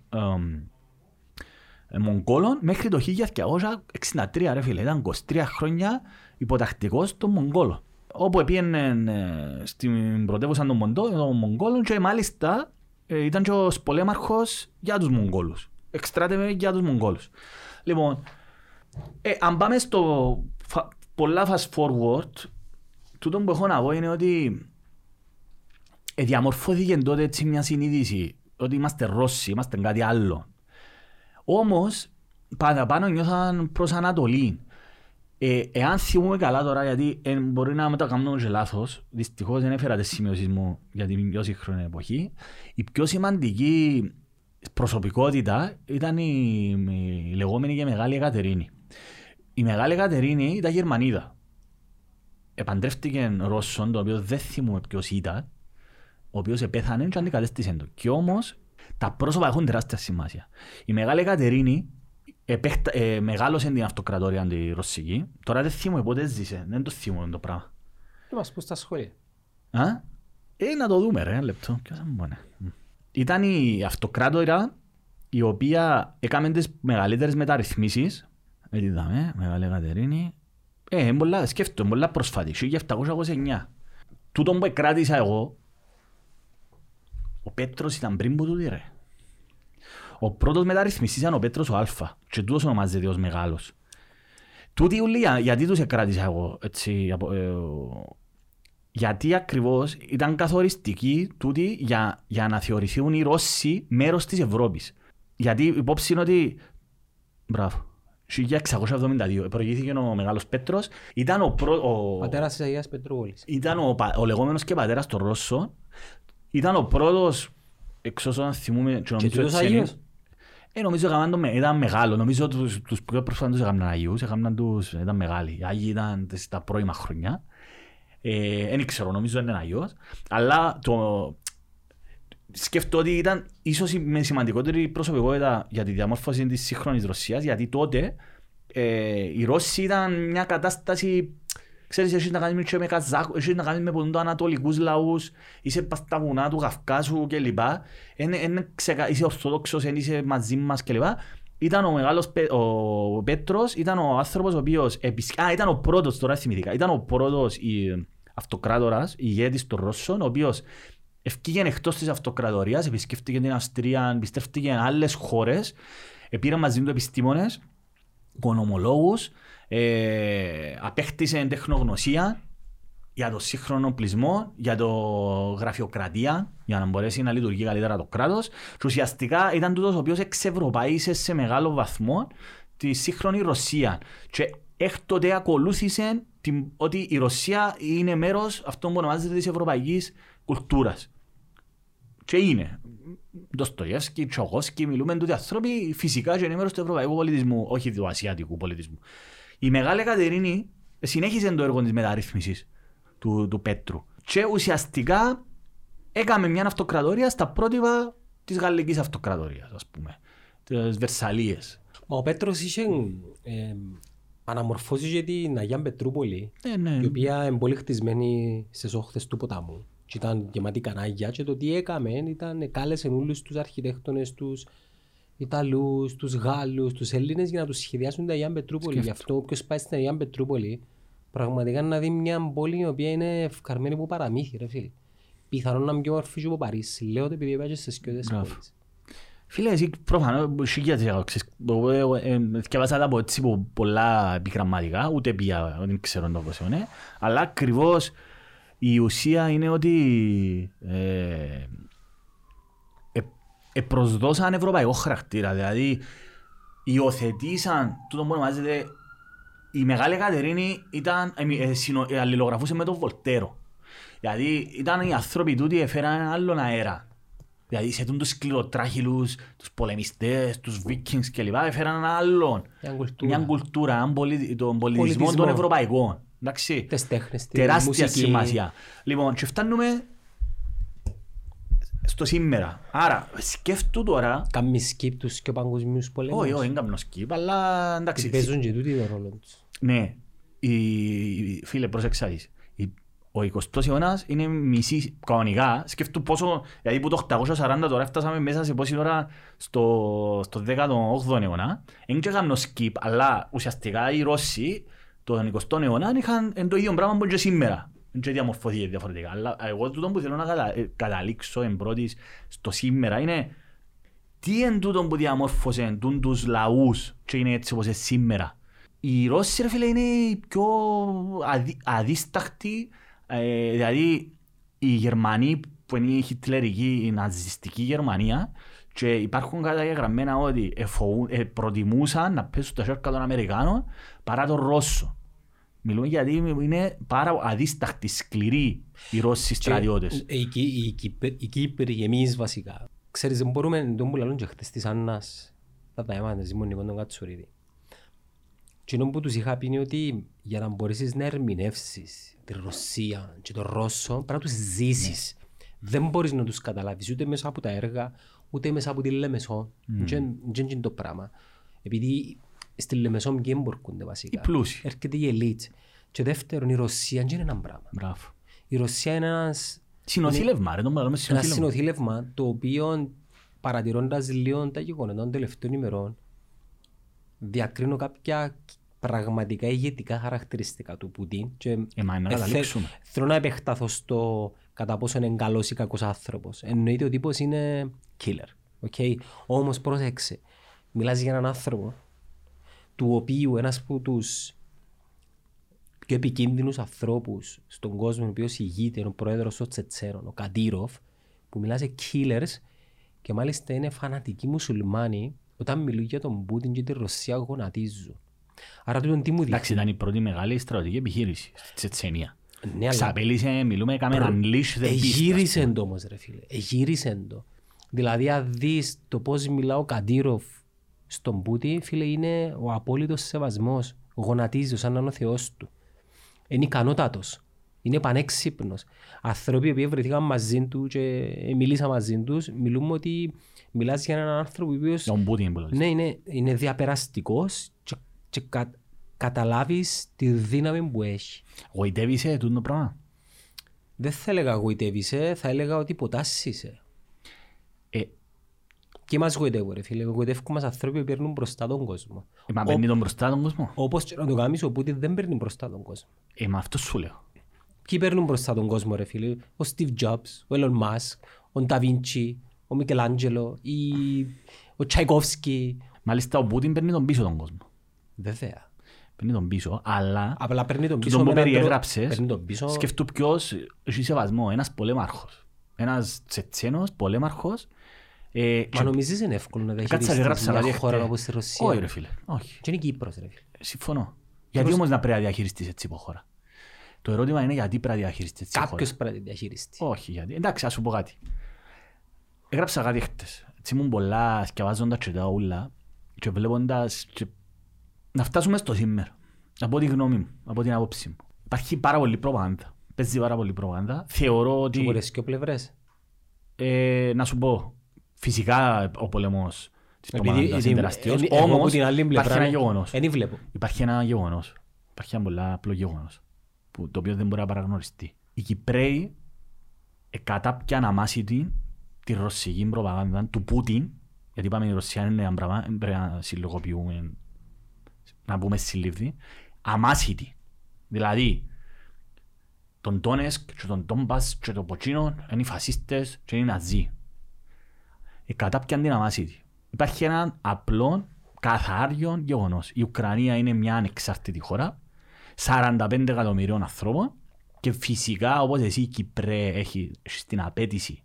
Μογγόλων μέχρι το 1963, ρε φίλε. Ήταν 23 χρόνια υποτακτικός των Μογγόλων. Όπου πήγαινε στην πρωτεύουσα των Μογγόλων και μάλιστα ήταν και ο πολέμαρχος για τους Μογγόλους. Εκστράτευε για τους Μογγόλους. Λοιπόν, αν πάμε στο πολλά fast forward, τούτο που έχω να πω είναι ότι διαμορφώθηκε τότε έτσι μια συνείδηση ότι είμαστε Ρώσοι, είμαστε κάτι άλλο. Όμως, παραπάνω νιώθαν προς Ανατολή. Εάν θυμούμε καλά τώρα, γιατί μπορεί να με το κάνουμε και λάθος, δυστυχώς δεν έφερα τις σημειώσεις μου για την πιο σύγχρονη εποχή, η πιο σημαντική προσωπικότητα ήταν η λεγόμενη και Μεγάλη Κατερίνη. Η Μεγάλη Κατερίνη ήταν Γερμανίδα. Επαντρεύτηκε Ρώσον, τον οποίο δεν θυμούμε ποιος ήταν, ο οποίος επέθανε και αντικατέστησε τον. Και όμως τα πρόσωπα έχουν τεράστια σημασία. Η Μεγάλη Κατερίνη μεγάλωσε την αυτοκρατορία τη Ρωσική. Τώρα δεν θυμούμε πότε ζήσε, δεν το θυμούμε το πράγμα. Μας πού στα σχολεία. Να το δούμε ρε, ένα λεπτό. Ήταν η αυτοκράτορα η οποία έκαμε τις μεγαλύτερες μεταρρυθμίσεις. Είδαμε, Μεγάλη Κατερίνη. Σκέφτομαι, πολλά προσφατή, 1729. Τούτον που εκράτησα εγώ, ο Πέτρος ήταν πριν που τούτη ρε. Ο πρώτος μεταρρυθμιστής ήταν ο Πέτρος ο Αλφα και τούτος ονομάζεται ως μεγάλος. Τούτη ουλία, γιατί τους εκράτησα εγώ, έτσι, γιατί ακριβώς ήταν καθοριστική τούτη για να θεωρηθούν οι Ρώσοι μέρος της Ευρώπης. Γιατί υπόψη είναι ότι, μπράβο, 1672 προηγήθηκε ο Μεγάλος Πέτρος, ήταν ο πατέρας της Αγίας Πετρούπολης. Ήταν ο λεγόμενος και πατέρας των Ρώσων, ήταν ο πρώτος. Εξ όσων θυμούμε και νομίζω τους Αγίους. Νομίζω ήταν μεγάλο, νομίζω τους πιο πρόσφατα τους έκαναν Αγίους, ήταν μεγάλοι. Οι Άγιοι ήταν τα πρώιμα χρονιά. Δεν ξέρω, νομίζω είναι Αγίος. Αλλά σκέφτομαι ότι ήταν ίσως η σημαντικότερη προσωπικότητα για τη διαμόρφωση της σύγχρονης Ρωσίας, γιατί τότε οι Ρώσοι ήταν μια κατάσταση. Ξέρεις, έχεις να κάνεις με Καζάκους, έχεις να κάνεις με πολλούς ανατολικούς λαούς, είσαι πας στα βουνά του Καυκάσου κλπ. Είσαι ορθόδοξος, είσαι μαζί μας κλπ. Ήταν ο μεγάλος ο Πέτρος, ήταν ο άνθρωπος ο οποίος ήταν ο πρώτος, τώρα θυμηθήκα, ήταν ο πρώτος αυτοκράτορας, ηγέτης των Ρώσων, ο οποίος ευκήγεν εκτός της αυτοκρατορίας, επισκέφτηκε την Αυστρία, εμπιστεύτηκε άλλες χώρες, πήραν μαζί του επιστήμονες, οικονομολόγους. Απέκτησε τεχνογνωσία για το σύγχρονο πλεισμό, για το γραφειοκρατία, για να μπορέσει να λειτουργεί καλύτερα το κράτος. Και ουσιαστικά ήταν τούτος ο οποίος εξευρωπαΐσε σε μεγάλο βαθμό τη σύγχρονη Ρωσία. Και έκτοτε ακολούθησε ότι η Ρωσία είναι μέρος αυτό που ονομάζεται της ευρωπαϊκής κουλτούρας. Και είναι. Ντοστογεύσκι, Τσογόσκι, μιλούμε τούτοι άνθρωποι, φυσικά και είναι μέρος του ευρωπαϊκού πολιτισμού, όχι του ασιατικού πολιτισμού. Η Μεγάλη Κατερίνη συνέχισε το έργο της μεταρρύθμισης του Πέτρου και ουσιαστικά έκαμε μια αυτοκρατορία στα πρότυπα της Γαλλικής Αυτοκρατορίας, ας πούμε, της Βερσαλίες. Μα ο Πέτρος είχε αναμορφώσει και την Αγία Πετρούπολη, ναι. Η οποία είναι πολύ χτισμένη στις όχθες του ποταμού. Και ήταν γεμάτη κανάγια και το τι έκαμε ήταν κάλεσε όλους τους αρχιτέκτονες, τους Ιταλούς, τους Γάλλους, τους Έλληνες για να τους σχεδιάσουν την Αγία Πετρούπολη. Γι' αυτό όποιος πάει στην Αγία Πετρούπολη πραγματικά να δει μια πόλη η οποία είναι ευκαρμένη από παραμύθι, ρε φίλε. Πιθανόν να είμαι πιο μορφή από Παρίσι. Λέω το επειδή είπα και στις σκιώδες πόλεις. Φίλε, εσύ προφανώς διαβάσα από έτσι πολλά επιγραμματικά, ούτε πια δεν ξέρω το πώς είναι, αλλά ακριβώς η ουσία είναι ότι προσδώσαν ευρωπαϊκό χαρακτήρα, δηλαδή υιοθετήσαν, τούτο που ονομάζεται, η Μεγάλη Κατερίνη ήταν, αλληλογραφούσε με τον Βολτέρο. Δηλαδή ήταν οι άνθρωποι τούτοι έφεραν άλλον αέρα. Δηλαδή σε τους σκληροτράχυλους, τους πολεμιστές, τους Βίκινγκς κλπ. Έφεραν άλλον. Μια κουλτούρα, τον πολιτισμό των ευρωπαϊκών. Εντάξει, τεράστια σημασία. Λοιπόν, και φτάνουμε στο σήμερα. Άρα, σκέφτου τώρα... Κάμι σκύπ τους και ο παγκοσμίους πολέμους. Όχι, δεν κάνω σκύπ, αλλά εντάξει. Παίζουν και τούτοι το ρόλο τους. Ναι. Φίλε, προσεξάρεις. Ο 20ος αιώνας είναι μισή κανονικά. Σκέφτου πόσο... Δηλαδή, που το 840 τώρα έφτασαμε μέσα σε πόση ώρα στο 18ο αιώνα. Δεν κάνω σκύπ, αλλά ουσιαστικά οι Ρώσοι τον 20ο αιώνα είχαν το ίδιο πράγμα που και σήμερα. Και διαμορφωθεί διαφορετικά. Αλλά εγώ τούτο που θέλω να καταλήξω εν πρώτης στο σήμερα είναι τι εν τούτο που διαμόρφωσαν τους λαούς και είναι έτσι όπως είναι σήμερα. Οι Ρώσοι, ρε φίλε, είναι οι πιο αδίστακτοι. Δηλαδή οι Γερμανοί που είναι η χιτλερική, η ναζιστική Γερμανία και υπάρχουν καταγεγραμμένα ότι προτιμούσαν να πέσουν τα σέρκα των Αμερικάνων παρά τον Ρώσο. Μιλούμε γιατί είναι πάρα αδίστακτοι, σκληροί οι Ρώσοι στρατιώτες. Οι Κύπροι, εμείς βασικά. Ξέρεις, δεν μπορούμε να τον πουλαλούν και χτες της Άννας τα ταέμαντα ζημονικών τον Κατσουρίδη. Και ενώ που τους είχα πει είναι ότι για να μπορέσεις να ερμηνεύσεις τη Ρωσία και τον Ρώσο πρέπει να τους ζήσεις. Ναι. Δεν μπορείς να τους καταλάβεις ούτε μέσα από τα έργα, ούτε μέσα από τη Λεμεσό. Δεν είναι το πράγμα. Επειδή... Στη Λεμεσό και εμπορκούνται βασικά. Οι πλούσιοι. Έρχεται η ελίτ. Και δεύτερον, η Ρωσία είναι ένα πράγμα. Μπράβο. Η Ρωσία είναι ένας... Συνοθήλευμα, ρε, το μιλάμε συνοθήλευμα. Ένα συνοθήλευμα το οποίο παρατηρώντας λίγο τα γεγονότα των τελευταίων ημερών διακρίνω κάποια πραγματικά ηγετικά χαρακτηριστικά του Πουτίν. Θέλω να επεκταθώ στο κατά πόσο είναι καλός ή κακός άνθρωπος. Εννοείται ο τύπος είναι killer. Okay? Όμως πρόσεξε, μιλάς για έναν άνθρωπο του οποίου ένας από τους πιο επικίνδυνους ανθρώπους στον κόσμο, ο οποίος ηγείται, ο πρόεδρος των Τσετσένων, ο Καντίροφ, που μιλά σε killers και μάλιστα είναι φανατικοί μουσουλμάνοι, όταν μιλούν για τον Πούτιν και τη Ρωσία γονατίζουν. Άρα τούτον τι μου δείχνει. Εντάξει, ήταν η πρώτη μεγάλη στρατιωτική επιχείρηση στη Τσετσενία. Ναι, ξαπέλησε, μιλούμε, έκαμε έναν unleash the beast. Εγύρισεν το όμως, ρε φίλε. Εγύρισεν το. Δηλαδή, αν δεις το πώς μιλά ο Καντίροφ στον Πούτι, φίλε, είναι ο απόλυτος σεβασμός. Γονατίζει σαν να είναι ο Θεός του. Είναι ικανότατος. Είναι πανέξυπνος. Άνθρωποι που βρεθήκαν μαζί του και μιλήσαν μαζί του, μιλούμε ότι μιλάς για έναν άνθρωπο που είναι διαπεραστικός και καταλάβεις τη δύναμη που έχει. Γοητεύησε τούτο πράγμα. Δεν θα έλεγα γοητεύησε, θα έλεγα ότι ποτάσσισε. Και μας γοητεύω, ρε φίλε. Γοητεύκουν μας άνθρωποι που παίρνουν μπροστά τον κόσμο. Μα παίρνει τον μπροστά τον κόσμο. Όπως και να το κάνεις, ο Πούτιν δεν παίρνει μπροστά τον κόσμο. Μα αυτό σου λέω. Ποιοι παίρνουν μπροστά τον κόσμο, ρε φίλε? Ο Στιβ Τζομπς, ο Έλον Μάσκ, ο Νταβίντσι, ο Μικελάντζελο, ο Τσαϊκόφσκι. Μάλιστα, ο Πούτιν παίρνει τον πίσω τον κόσμο. Βέβαια. Παίρνει τον πίσω, αλλά. Απλά παίρνει τον πίσω. Τον περιέγραψες, σκεφτού ποιος έχει σεβασμό. Ένας πολέμαρχος. Ένας Τσετσένος πολέμαρχος. Μα νομίζεις είναι εύκολο να διαχειριστείς μια χώρα όπως τη Ρωσία? Όχι, ρε φίλε. Όχι. Και είναι Κύπρος, ρε φίλε. Συμφωνώ. Γιατί όμως να πρέπει να διαχειριστείς έτσι από χώρα? Το ερώτημα είναι γιατί πρέπει να διαχειριστείς έτσι από χώρα. Κάποιος πρέπει να διαχειριστεί. Όχι, γιατί. Εντάξει, ας σου πω κάτι. Έγραψα κάτι χτες. Έτσι ήμουν πολλά σκευάζοντας και τα όλα και βλέποντας να φτάσουμε στο σήμερα. Από την γνώμη μου, από την άποψη μου. Υπάρχει πάρα πολύ προπαγάνδα. Παίζει πάρα πολύ προπαγάνδα. Θεωρώ ότι. Πολλές και πλευρές. Να σου πω. Φυσικά ο πολεμός της προπαγάνδας είναι τεράστιος. Όμως υπάρχει ένα γεγονός. Υπάρχει ένα γεγονός. Υπάρχει ένα πολύ απλό γεγονός. Το οποίο δεν μπορεί να παραγνωριστεί. Οι Κυπραίοι εκατάπιαν αμάσιτη τη ρωσική προπαγάνδα του Πούτιν. Γιατί είπαμε η Ρωσία είναι ένα πράγμα, πρέπει να συλλογοποιούμε, να πούμε συλλήφθη, αμάσχητη. Δηλαδή, τον Ντόνεσκ και τον Ντόμπας και τον Ποτσίνο είναι οι φασίστες και είναι οι Ναζί. Κατάπιαν την αμάσχητη. Υπάρχει ένα απλό, καθάριο γεγονός. Η Ουκρανία είναι μια ανεξάρτητη χώρα, 45 εκατομμυρίων ανθρώπων και φυσικά όπως εσύ η Κυπρέ έχει στην απέτηση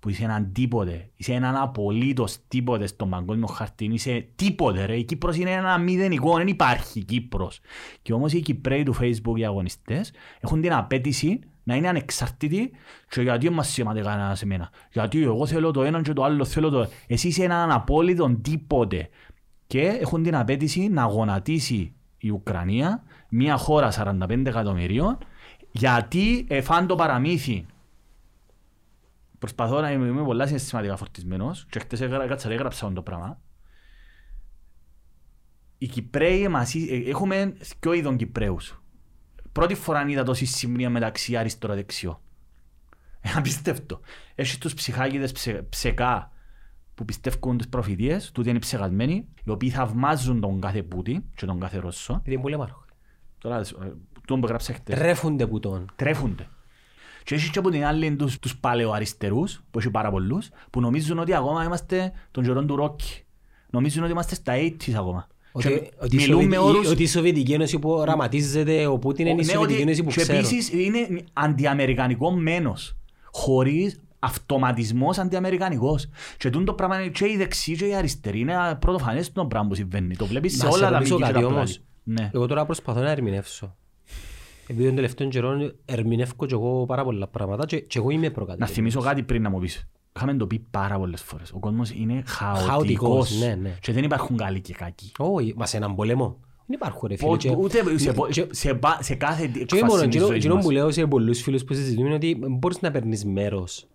που είσαι έναν τίποτε, είσαι έναν απολύτως τίποτε στον παγκόσμιο χαρτί, είσαι τίποτε ρε, η Κύπρος είναι ένα μηδενικό, δεν υπάρχει Κύπρος. Και όμως οι Κυπρέοι του Facebook οι αγωνιστές έχουν την απέτηση να είναι ανεξάρτητοι και γιατί μας σημαίνει κανένα σε μένα, γιατί εγώ θέλω το έναν και το άλλο θέλω το άλλο, εσύ είσαι έναν απόλυτο τίποτε και έχουν την απέτηση να γονατίσει η Ουκρανία, μια χώρα 45 εκατομμυρίων, γιατί εφάν το παραμύθι. Προσπαθώ να είμαι πολλά συναισθηματικά φορτισμένος και χτες έγραψα το πράγμα. Οι Κυπραίοι μας, έχουμε δυο είδων Κυπραίους. Πρώτη φορά είδα τόση συμμνία μεταξύ αριστερό-δεξιό. Απίστευτο. Έχεις τους ψυχάκηδες ψεκά που πιστεύουν τις προφητείες, τούτοι είναι ψεκασμένοι, οι οποίοι θαυμάζουν τον κάθε Πούτιν και τον κάθε Ρώσο. Επειδή είναι πολύ μάρχο. Τώρα, τον που έγραψα χτες. Τρέφονται που τον. Τρέφονται. Και έχεις και από την άλλη τους παλαιοαριστερούς, που έχει πάρα πολλούς, που νομίζουν ότι ακόμα είμαστε τον γερόν του Ρόκη. Νομίζουν ότι είμαστε στα 80's ακόμα. Ότι η Σοβιετική Ένωση που οραματίζεται, ο Πούτιν είναι η Σοβιετική Ένωση που ξέρουν. Και επίσης είναι αντιαμερικανικό μένος, χωρίς αυτοματισμός αντιαμερικανικός. Και τούτο πράγμα είναι και η δεξί και η αριστερή. Είναι πρωτοφανές το πράγμα που συμβαίνει. Το βλέπεις σε όλα τα μήκη και τα πλάτη. Εγώ τώρα προσπαθώ να ερμηνεύσω. Επειδή τον τελευταίο καιρό ερμηνεύω και εγώ πάρα πολλά πράγματα και εγώ είμαι προκατή. Να θυμίσω κάτι πριν να μου πεις. Είχαμε το πει πάρα πολλές φορές. Ο κόσμος είναι χαοτικός. Ναι, ναι. Και δεν υπάρχουν καλοί και κακοί. Όχι, μα σε έναν πολεμό. Δεν υπάρχουν ρε φίλοι. Ούτε σε κάθε εκφασίνη της ζωής μας. Εκείνο που λέω σε πολλούς φίλους που συζητούμε είναι ότι μπορείς να παίρνεις μέρος.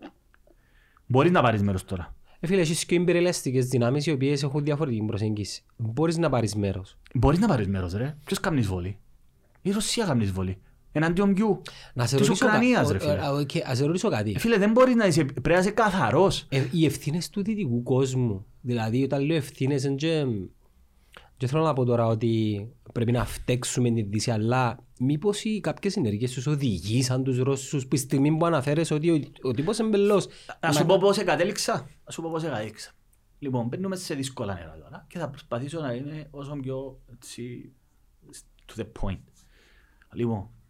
Μπορείς να πάρεις μέρος τώρα. Φίλε, έχεις και υπερελαστικές δυνάμεις οι οποίες έχουν διαφορετική προσέγγιση. Μπορείς να πάρεις μέρος. Μπορείς να πάρεις μέρος, ρε. Ποιος κάνει βόλη. Η Ρωσία κάνει εισβολή. Εναντίον ποιου. Της Ουκρανίας, ρε φίλε. Ας σε ρωτήσω κάτι. Φίλε, δεν μπορείς να είσαι, πρέπει να είσαι καθαρός. Οι ευθύνες του δυτικού κόσμου. Δηλαδή, όταν λέω ευθύνες, δεν θέλω να πω τώρα ότι πρέπει να φταίξουμε την Δύση, αλλά μήπως οι κάποιες ενέργειες τους οδηγήσαν τους Ρώσους που στη στιγμή που αναφέρεσαι ότι ο τύπος είναι μπελός. Να σου πω πώς εκατέληξα. Λοιπόν, μπαίνουμε σε δύσκολα νερά τώρα και θα προσπαθήσω να είμαι όσο πιο to the point. Λοιπόν,